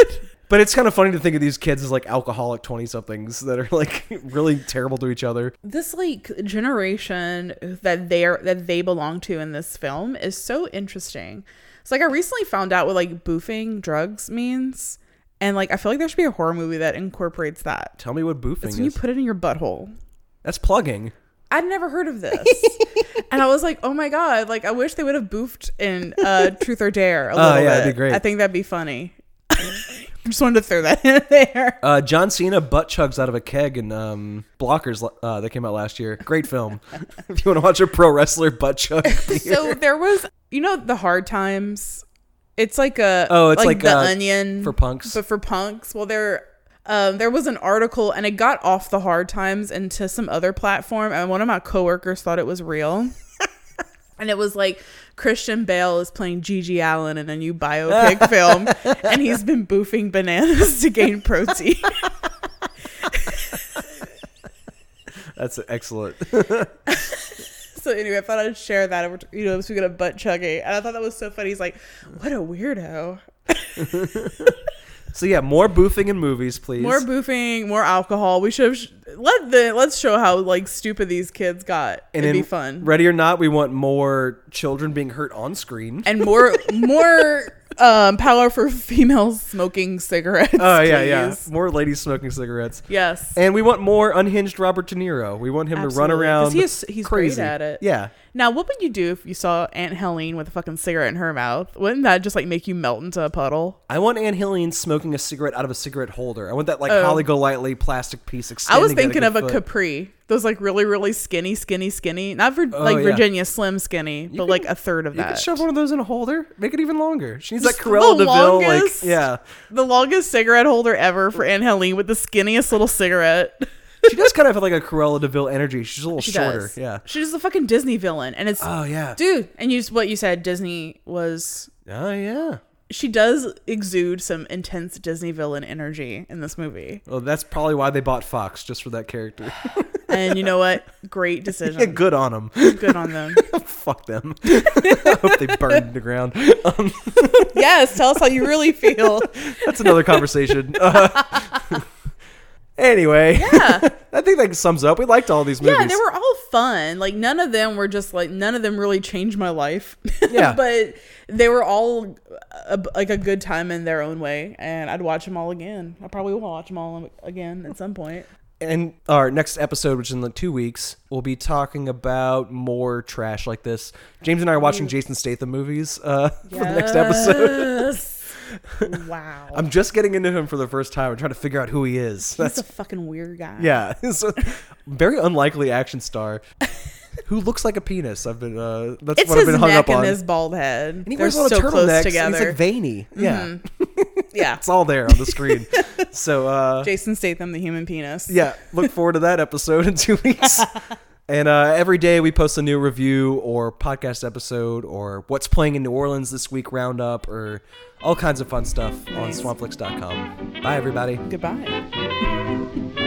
But it's kind of funny to think of these kids as like alcoholic 20-somethings that are like really terrible to each other. This like generation that they belong to in this film is so interesting. So like I recently found out what like boofing drugs means. And like I feel like there should be a horror movie that incorporates that. Tell me what boofing is. It's when you put it in your butthole. That's plugging. I'd never heard of this. And I was like, oh my God, like I wish they would have boofed in Truth or Dare a little bit. Oh yeah, that'd be great. I think that'd be funny. I just wanted to throw that in there. John Cena butt chugs out of a keg in Blockers that came out last year. Great film. If you want to watch a pro wrestler butt chug. So there was, you know, The Hard Times. It's like a The Onion for punks. But for punks, well, there was an article, and it got off The Hard Times into some other platform, and one of my coworkers thought it was real. And it was like, Christian Bale is playing Gigi Allen in a new biopic film, and he's been boofing bananas to gain protein. That's excellent. So anyway, I thought I'd share that. Over, you know, speaking of butt chugging, and I thought that was so funny. He's like, "What a weirdo." So yeah, more boofing in movies, please. More boofing, more alcohol. We should have let's show how like stupid these kids got. It'd be fun. Ready or Not, we want more children being hurt on screen and more power for females smoking cigarettes. Oh yeah, please. Yeah. More ladies smoking cigarettes. Yes. And we want more unhinged Robert De Niro. We want him to run around. He's crazy. Great at it. Yeah. Now, what would you do if you saw Aunt Helene with a fucking cigarette in her mouth? Wouldn't that just like make you melt into a puddle? I want Aunt Helene smoking a cigarette out of a cigarette holder. I want that like Holly Golightly plastic piece extending. I was thinking of a Capri. Those like really, really skinny. Not for Virginia Slim skinny, but like a third of that. You could shove one of those in a holder. Make it even longer. She needs like Cruella DeVille. The longest cigarette holder ever for Aunt Helene with the skinniest little cigarette. She does kind of have like a Cruella DeVille energy. She's a little shorter. Does. Yeah. She's a fucking Disney villain. And it's. Oh, yeah. Dude. And what you said, Disney was. Oh, yeah. She does exude some intense Disney villain energy in this movie. Well, that's probably why they bought Fox, just for that character. And you know what? Great decision. Yeah, good on them. Good on them. Fuck them. I hope they burned to the ground. Yes. Tell us how you really feel. That's another conversation. Anyway, yeah, I think that sums up. We liked all these movies. Yeah, they were all fun. Like none of them really changed my life. Yeah, but they were all like a good time in their own way, and I'd watch them all again. I probably will watch them all again at some point. And our next episode, which is in like 2 weeks, we'll be talking about more trash like this. James and I are watching Jason Statham movies for the next episode. Wow. I'm just getting into him for the first time. I'm trying to figure out who he is. That's a fucking weird guy. Yeah. He's a very unlikely action star who looks like a penis. That's what I've been hung up on. It's his neck and his bald head. And he wears a lot of turtlenecks. Together. He's like veiny. Mm-hmm. Yeah. Yeah. It's all there on the screen. So Jason Statham, the human penis. Yeah. Look forward to that episode in 2 weeks. And every day we post a new review or podcast episode or what's playing in New Orleans this week roundup or all kinds of fun stuff on swampflix.com. Bye, everybody. Goodbye.